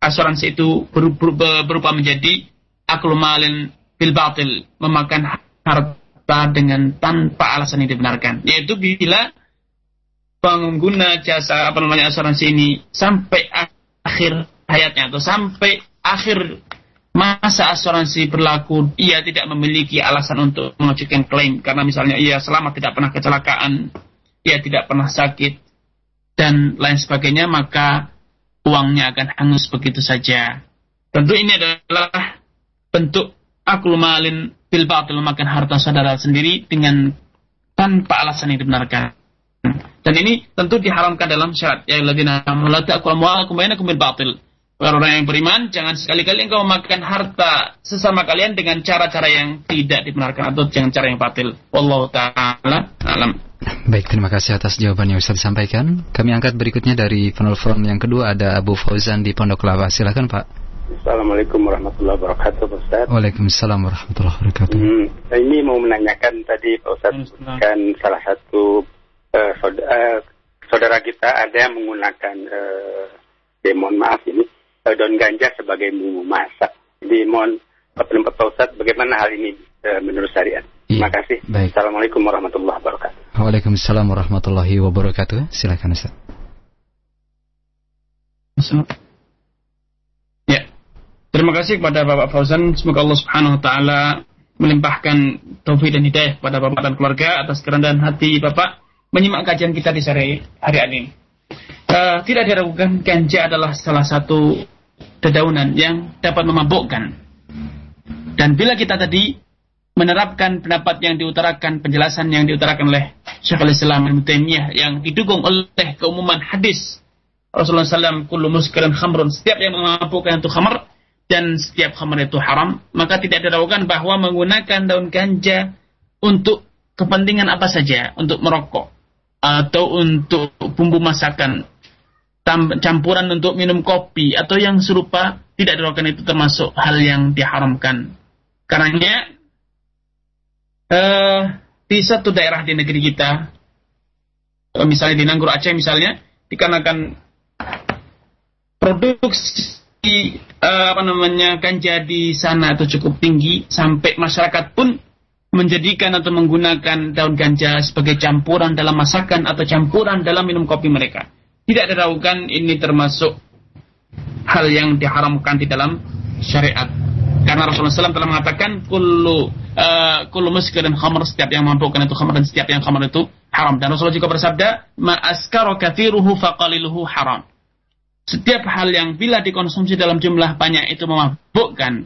asuransi itu berupa menjadi aklu malin bil batil, memakan harta dengan tanpa alasan yang dibenarkan. Yaitu bila pengguna jasa asuransi ini sampai akhir hayatnya atau sampai akhir masa asuransi berlaku, ia tidak memiliki alasan untuk mengajukan klaim, karena misalnya ia selama tidak pernah kecelakaan, ia tidak pernah sakit, dan lain sebagainya, maka uangnya akan hangus begitu saja. Tentu ini adalah bentuk aklu malin bil batil, memakan harta saudara sendiri dengan tanpa alasan yang dibenarkan. Dan ini tentu diharamkan dalam syarat, ya alladzina la ta'kulu amwalakum bainakum bil batil. Orang yang beriman, jangan sekali-kali engkau memakan harta sesama kalian dengan cara-cara yang tidak dibenarkan atau dengan cara yang batil. Wallahu ta'ala a'lam. Baik, terima kasih atas jawabannya Ustaz disampaikan. Kami angkat berikutnya dari penelpon yang kedua, ada Abu Fauzan di Pondok Lawa. Silakan Pak. Assalamualaikum warahmatullahi wabarakatuh Ustaz. Waalaikumsalam warahmatullahi wabarakatuh. Ini mau menanyakan tadi Pak Ustaz, kan salah satu saudara kita ada yang menggunakan daun ganja sebagai bumbu masak. Jadi mohon pendapat Pak Ustaz, bagaimana hal ini menurut syariat? Terima kasih. Baik. Assalamualaikum warahmatullahi wabarakatuh. Waalaikumsalam warahmatullahi wabarakatuh. Silakan Ustaz. Ya. Terima kasih kepada Bapak Fauzan. Semoga Allah Subhanahu wa taala melimpahkan taufik dan hidayah kepada Bapak dan keluarga atas kerendahan hati Bapak menyimak kajian kita di sore hari ini. Tidak diragukan ganja adalah salah satu dedaunan yang dapat memabukkan. Dan bila kita tadi menerapkan pendapat yang diutarakan, penjelasan yang diutarakan oleh Syaikhul Islam Ibnu Taimiyah yang didukung oleh keumuman hadis Rasulullah SAW, kullu muskirin khamrun, setiap yang memabukkan itu khamr dan setiap khamr itu haram, maka tidak diragukan bahwa menggunakan daun ganja untuk kepentingan apa saja, untuk merokok atau untuk bumbu masakan, campuran untuk minum kopi atau yang serupa, tidak diragukan itu termasuk hal yang diharamkan. Karenanya di satu daerah di negeri kita, misalnya di Nanggur Aceh misalnya, dikarenakan produksi ganja di sana itu cukup tinggi, sampai masyarakat pun menjadikan atau menggunakan daun ganja sebagai campuran dalam masakan atau campuran dalam minum kopi mereka. Tidak diragukan ini termasuk hal yang diharamkan di dalam syariat. Karena Rasulullah SAW telah mengatakan kullu muskirin khamr, setiap yang memabukkan itu khamr dan setiap yang khamr itu haram. Dan Rasulullah juga bersabda, ma askara kathiruhu faqaliluhu haram. setiap hal yang bila dikonsumsi dalam jumlah banyak itu memabukkan,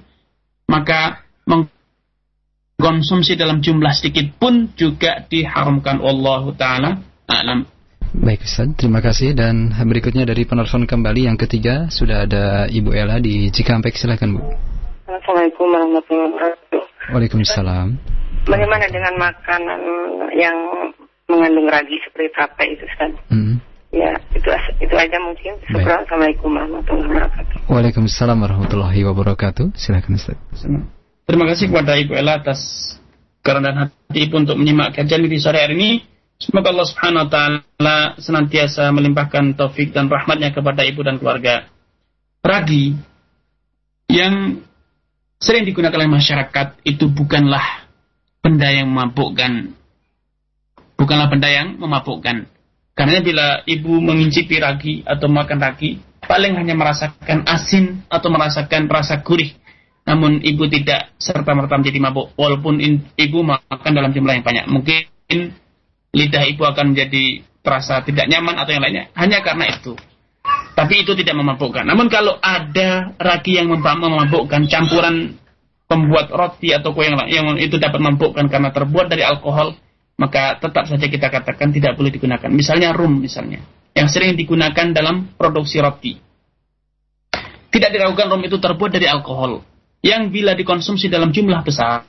maka mengkonsumsi dalam jumlah sedikit pun juga diharamkan. Wallahu ta'ala a'lam. Baik Ustaz, terima kasih. Dan berikutnya dari penelpon kembali yang ketiga, sudah ada Ibu Ella di Cikampek. Silakan Bu. Assalamualaikum warahmatullahi wabarakatuh. Waalaikumsalam. Bagaimana dengan makanan yang mengandung ragi seperti tape itu Ustaz? Ya, itu aja mungkin. Assalamualaikum warahmatullahi wabarakatuh. Waalaikumsalam warahmatullahi wabarakatuh. Silakan Ustaz. Terima kasih kepada Ibu Ella atas kerendahan hati untuk menyimak kajian di sore hari ini. Semoga Allah Subhanahu wa taala senantiasa melimpahkan taufik dan rahmatnya kepada ibu dan keluarga. Ragi yang sering digunakan oleh masyarakat itu bukanlah benda yang memabukkan. Karena bila ibu mengincipi ragi atau makan ragi, paling hanya merasakan asin atau merasakan rasa gurih. Namun ibu tidak serta-merta menjadi mabuk, walaupun ibu makan dalam jumlah yang banyak. Mungkin lidah ibu akan menjadi terasa tidak nyaman atau yang lainnya, hanya karena itu. Tapi itu tidak memabukkan. Namun kalau ada ragi yang memabukkan, campuran pembuat roti atau kue yang itu dapat memabukkan karena terbuat dari alkohol, maka tetap saja kita katakan tidak boleh digunakan. Misalnya rum misalnya, yang sering digunakan dalam produksi roti. Tidak diragukan rum itu terbuat dari alkohol, yang bila dikonsumsi dalam jumlah besar,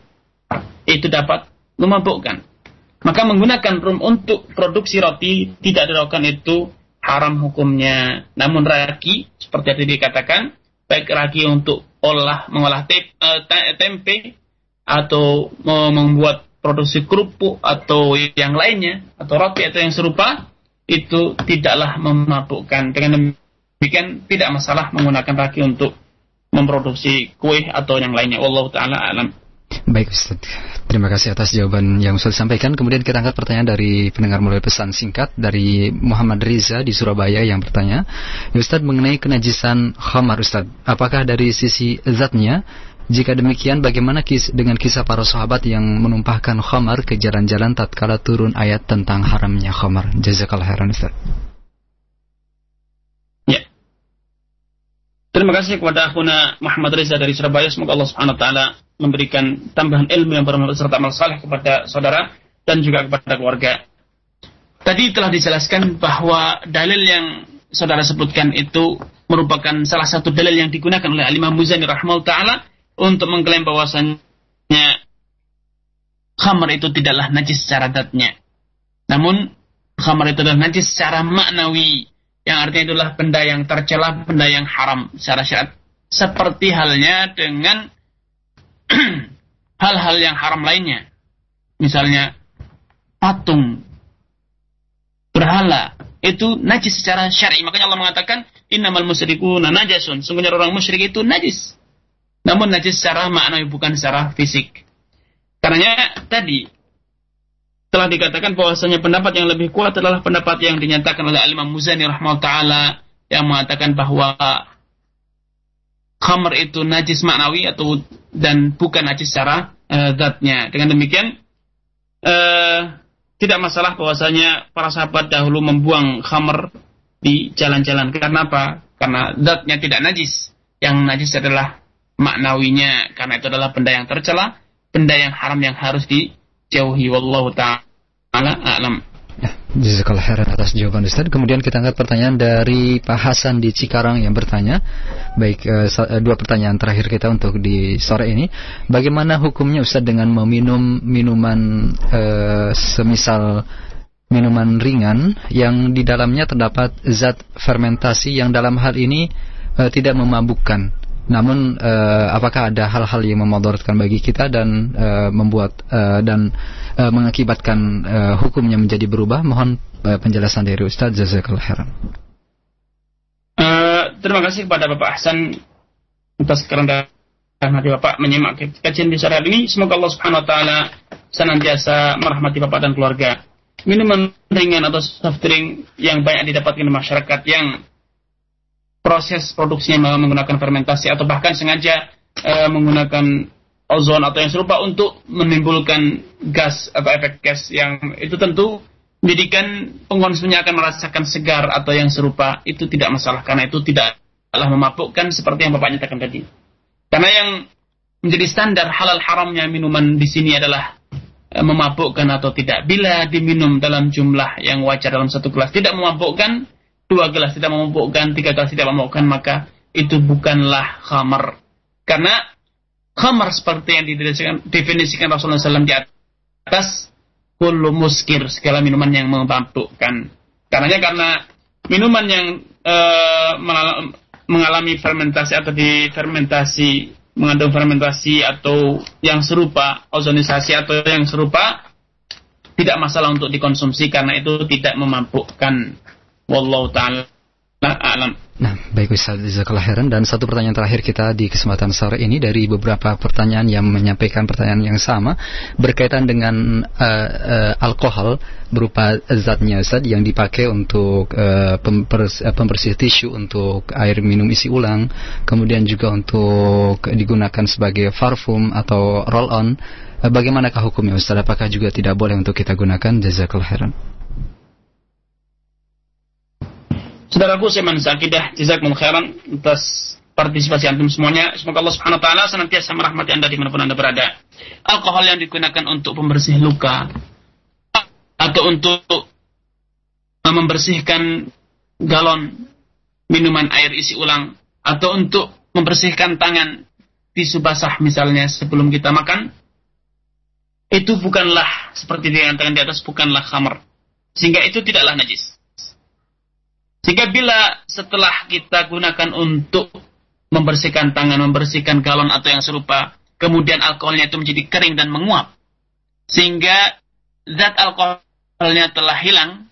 itu dapat memabukkan. Maka menggunakan rum untuk produksi roti tidak diragukan itu haram hukumnya. Namun ragi, seperti yang dikatakan, baik ragi untuk mengolah tempe, atau membuat produksi kerupuk atau yang lainnya, atau roti atau yang serupa, itu tidaklah memabukkan. Dengan demikian tidak masalah menggunakan ragi untuk memproduksi kue atau yang lainnya. Wallahu ta'ala alam. Baik Ustaz, terima kasih atas jawaban yang Ustaz sampaikan. Kemudian kita angkat pertanyaan dari pendengar melalui pesan singkat dari Muhammad Riza di Surabaya yang bertanya, Ustaz, mengenai kenajisan khamar Ustaz, apakah dari sisi zatnya? Jika demikian, bagaimana dengan kisah para sahabat yang menumpahkan khamar ke jalan-jalan tatkala turun ayat tentang haramnya khamar? Jazakallah khairan Ustaz. Ya. Terima kasih kepada akhuna Muhammad Riza dari Surabaya. Semoga Allah Subhanahu wa taala memberikan tambahan ilmu yang bermanfaat serta amal saleh kepada saudara dan juga kepada keluarga. Tadi telah dijelaskan bahwa dalil yang saudara sebutkan itu merupakan salah satu dalil yang digunakan oleh Al-Imam Muzani rahimahullah taala untuk mengklaim bahwasannya khamar itu tidaklah najis secara zatnya. Namun khamar itu adalah najis secara maknawi, yang artinya itulah benda yang tercela, benda yang haram secara syariat. Seperti halnya dengan hal-hal yang haram lainnya. Misalnya patung, berhala, itu najis secara syar'i. Makanya Allah mengatakan innamal musyrikuna najasun. Sungguhnya orang musyrik itu najis. Namun najis secara maknawi, bukan secara fisik. Karena tadi telah dikatakan bahwasanya pendapat yang lebih kuat adalah pendapat yang dinyatakan oleh Al-Imam Muzani rahimahullah ta'ala, yang mengatakan bahwa khamr itu najis maknawi atau dan bukan najis secara zatnya. Dengan demikian tidak masalah bahwasanya para sahabat dahulu membuang khamr di jalan-jalan. Karena apa? Karena zatnya tidak najis. Yang najis adalah maknawinya, karena itu adalah benda yang tercela, benda yang haram yang harus dijauhi. Wallahu ta'ala a'lam. Jazakallah khairan atas jawaban Ustaz. Kemudian kita angkat pertanyaan dari Pak Hasan di Cikarang yang bertanya. Baik, dua pertanyaan terakhir kita untuk di sore ini. Bagaimana hukumnya Ustaz dengan meminum minuman semisal minuman ringan yang di dalamnya terdapat zat fermentasi yang dalam hal ini tidak memabukkan? Namun apakah ada hal-hal yang memudaratkan bagi kita dan membuat dan mengakibatkan hukumnya menjadi berubah? Mohon penjelasan dari Ustaz. Jazakallahu khairan. Terima kasih kepada Bapak Hasan atas kerendahan hati Bapak menyimak kajian di sore hari ini. Semoga Allah Subhanahu wa taala senantiasa merahmati Bapak dan keluarga. Minuman ringan atau soft drink yang banyak didapatkan di masyarakat yang proses produksinya menggunakan fermentasi atau bahkan sengaja menggunakan ozon atau yang serupa untuk menimbulkan gas atau efek gas, yang itu tentu menjadikan pengkonsumsinya akan merasakan segar atau yang serupa, itu tidak masalah, karena itu tidaklah memabukkan seperti yang Bapak nyatakan tadi. Karena yang menjadi standar halal haramnya minuman di sini adalah memabukkan atau tidak. Bila diminum dalam jumlah yang wajar dalam satu gelas tidak memabukkan, dua gelas tidak memabukkan, tiga gelas tidak memabukkan, maka itu bukanlah khamar. Karena khamar seperti yang didefinisikan Rasulullah SAW di atas, kullu muskir, segala minuman yang memabukkan. Karena minuman yang mengalami fermentasi atau difermentasi, mengandung fermentasi atau yang serupa, ozonisasi atau yang serupa, tidak masalah untuk dikonsumsi karena itu tidak memabukkan. Wallahu ta'ala a'lam. Nah, baik Ustaz, jazakallahu khairan. Dan satu pertanyaan terakhir kita di kesempatan sore ini dari beberapa pertanyaan yang menyampaikan pertanyaan yang sama berkaitan dengan alkohol berupa zatnya Ustaz yang dipakai untuk pembersih tisu, untuk air minum isi ulang, kemudian juga untuk digunakan sebagai parfum atau roll on. Bagaimanakah hukumnya Ustaz? Apakah juga tidak boleh untuk kita gunakan? Jazakallahu khairan. Saudaraku Seman Zakidah, jazakumullah khairan atas partisipasi antum semuanya. Semoga Allah Subhanahu wa taala senantiasa merahmati Anda dimanapun Anda berada. Alkohol yang digunakan untuk pembersih luka atau untuk membersihkan galon minuman air isi ulang atau untuk membersihkan tangan, tisu basah misalnya sebelum kita makan, itu bukanlah, seperti dikatakan di atas, bukanlah khamar. Sehingga itu tidaklah najis. Jika bila setelah kita gunakan untuk membersihkan tangan, membersihkan galon atau yang serupa, kemudian alkoholnya itu menjadi kering dan menguap, sehingga zat alkoholnya telah hilang,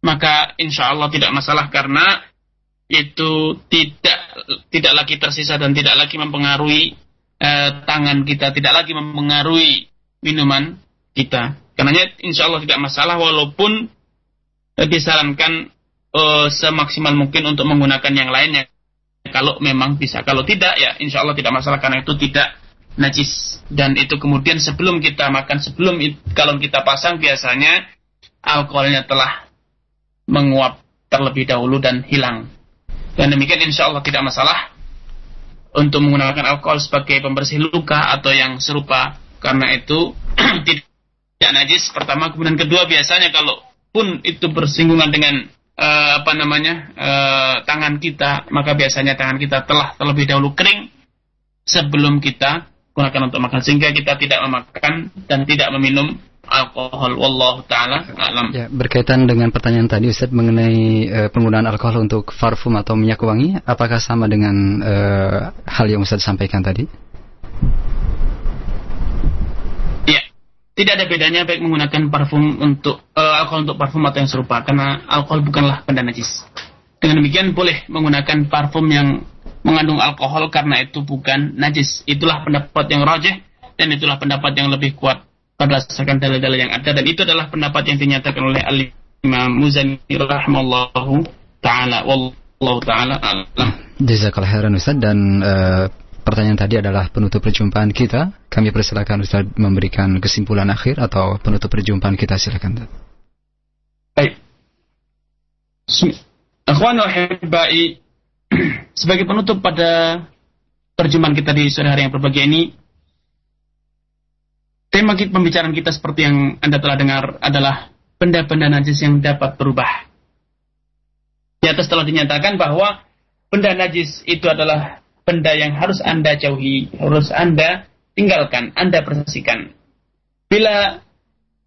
maka insya Allah tidak masalah karena itu tidak lagi tersisa dan tidak lagi mempengaruhi tangan kita, tidak lagi mempengaruhi minuman kita. Karenanya insya Allah tidak masalah, walaupun disarankan semaksimal mungkin untuk menggunakan yang lainnya kalau memang bisa. Kalau tidak, ya insya Allah tidak masalah karena itu tidak najis. Dan itu kemudian sebelum kita makan, sebelum kalau kita pasang, biasanya alkoholnya telah menguap terlebih dahulu dan hilang. Dan demikian insya Allah tidak masalah untuk menggunakan alkohol sebagai pembersih luka atau yang serupa, karena itu tidak najis pertama. Kemudian kedua, biasanya kalau pun itu bersinggungan dengan tangan kita, maka biasanya tangan kita telah terlebih dahulu kering sebelum kita gunakan untuk makan, sehingga kita tidak memakan dan tidak meminum alkohol. Wallahu ta'ala a'lam. Ya, berkaitan dengan pertanyaan tadi Ustaz mengenai penggunaan alkohol untuk parfum atau minyak wangi, apakah sama dengan hal yang Ustaz sampaikan tadi? Tidak ada bedanya baik menggunakan parfum untuk alkohol untuk parfum atau yang serupa, karena alkohol bukanlah benda najis. Dengan demikian boleh menggunakan parfum yang mengandung alkohol karena itu bukan najis. Itulah pendapat yang rajih dan itulah pendapat yang lebih kuat berdasarkan dalil-dalil yang ada, dan itu adalah pendapat yang dinyatakan oleh Al-Imam Muzani rahimahullahu taala. Wallahu taala a'lam. Jazakallahu khairan Ustaz, dan pertanyaan tadi adalah penutup perjumpaan kita. Kami persilakan Ustaz memberikan kesimpulan akhir atau penutup perjumpaan kita. Silakan. Baik. Akhwan wa ahibbai, sebagai penutup pada perjumpaan kita di sore hari yang berbahagia ini, tema pembicaraan kita seperti yang Anda telah dengar adalah benda-benda najis yang dapat berubah. Di atas telah dinyatakan bahwa benda najis itu adalah benda yang harus Anda jauhi, harus Anda tinggalkan, Anda bersihkan. Bila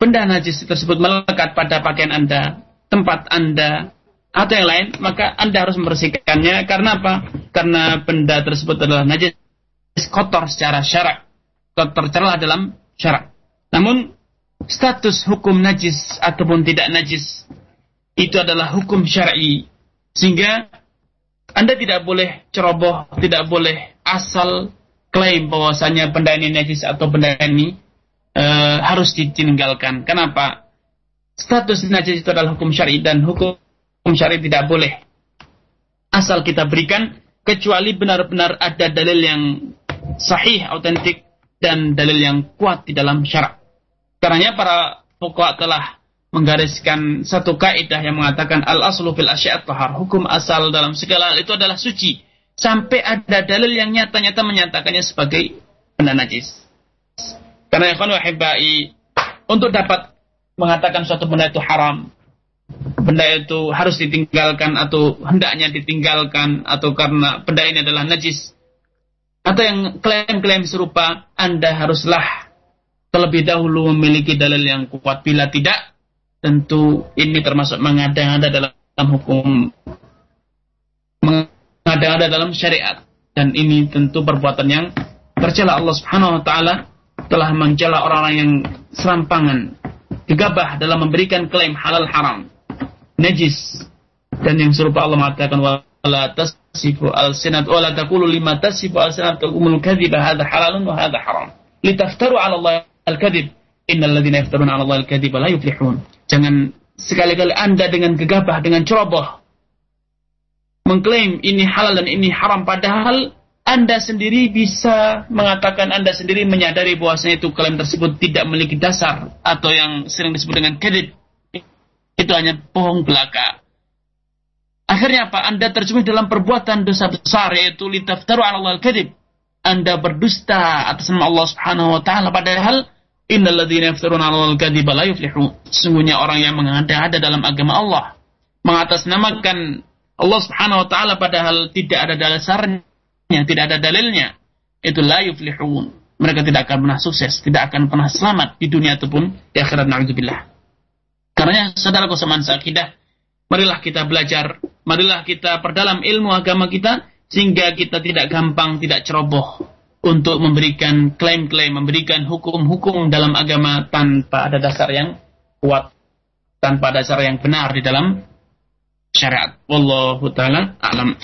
benda najis tersebut melekat pada pakaian Anda, tempat Anda, atau yang lain, maka Anda harus membersihkannya. Karena apa? Karena benda tersebut adalah najis, kotor secara syarak, kotor celah dalam syarak. Namun, status hukum najis ataupun tidak najis, itu adalah hukum syar'i. Sehingga Anda tidak boleh ceroboh, tidak boleh asal klaim bahwasanya benda ini najis atau benda ini harus ditinggalkan. Kenapa? Status najis itu adalah hukum syar'i dan hukum syar'i tidak boleh asal kita berikan kecuali benar-benar ada dalil yang sahih, autentik dan dalil yang kuat di dalam syarak. Karenanya para fuqaha telah menggariskan satu kaidah yang mengatakan al-aslu fil asya'i at-tahar, hukum asal dalam segala hal itu adalah suci, sampai ada dalil yang nyata-nyata menyatakannya sebagai benda najis. Karena ikhwan wa hibai, untuk dapat mengatakan suatu benda itu haram, benda itu harus ditinggalkan atau hendaknya ditinggalkan, atau karena benda ini adalah najis, atau yang klaim-klaim serupa, Anda haruslah terlebih dahulu memiliki dalil yang kuat. Bila tidak, tentu ini termasuk mengada-ngada dalam hukum, mengada-ngada dalam syariat, dan ini tentu perbuatan yang tercela. Allah Subhanahu wa taala telah mencela orang-orang yang serampangan, gegabah dalam memberikan klaim halal haram, najis, dan yang serupa Allah mengatakan wala tasifu al-sinat wala taqulu lima tasifu al-sinatukumul kadhiba hadza halalun wa hadza haram litaftaru 'ala Allah al-kadhib innal ladzina yaftaruna 'ala Allah al-kadhiba la yuflihun. Jangan sekali-kali Anda dengan gegabah, dengan ceroboh mengklaim ini halal dan ini haram, padahal Anda sendiri bisa mengatakan, Anda sendiri menyadari bahwasanya itu klaim tersebut tidak memiliki dasar, atau yang sering disebut dengan kadzib. Itu hanya bohong belaka. Akhirnya apa? Anda terjebak dalam perbuatan dosa besar, yaitu litaftaru 'ala Allah al-kadzib. Anda berdusta atas nama Allah Subhanahu wa taala, padahal innal ladzina yaftaruna 'ala Allahi al-kadhiba la yuflihun. Sesungguhnya orang yang mengada-ada dalam agama Allah, mengatasnamakan Allah Subhanahu wa taala padahal tidak ada dasarnya, tidak ada dalilnya, itu la yuflihun. Mereka tidak akan pernah sukses, tidak akan pernah selamat di dunia ataupun di akhirat, na'udzubillah. Karena saudaraku semansa akidah, marilah kita belajar, marilah kita perdalam ilmu agama kita sehingga kita tidak gampang, tidak ceroboh untuk memberikan klaim-klaim, memberikan hukum-hukum dalam agama tanpa ada dasar yang kuat, tanpa dasar yang benar di dalam syariat. Wallahu ta'ala a'lam.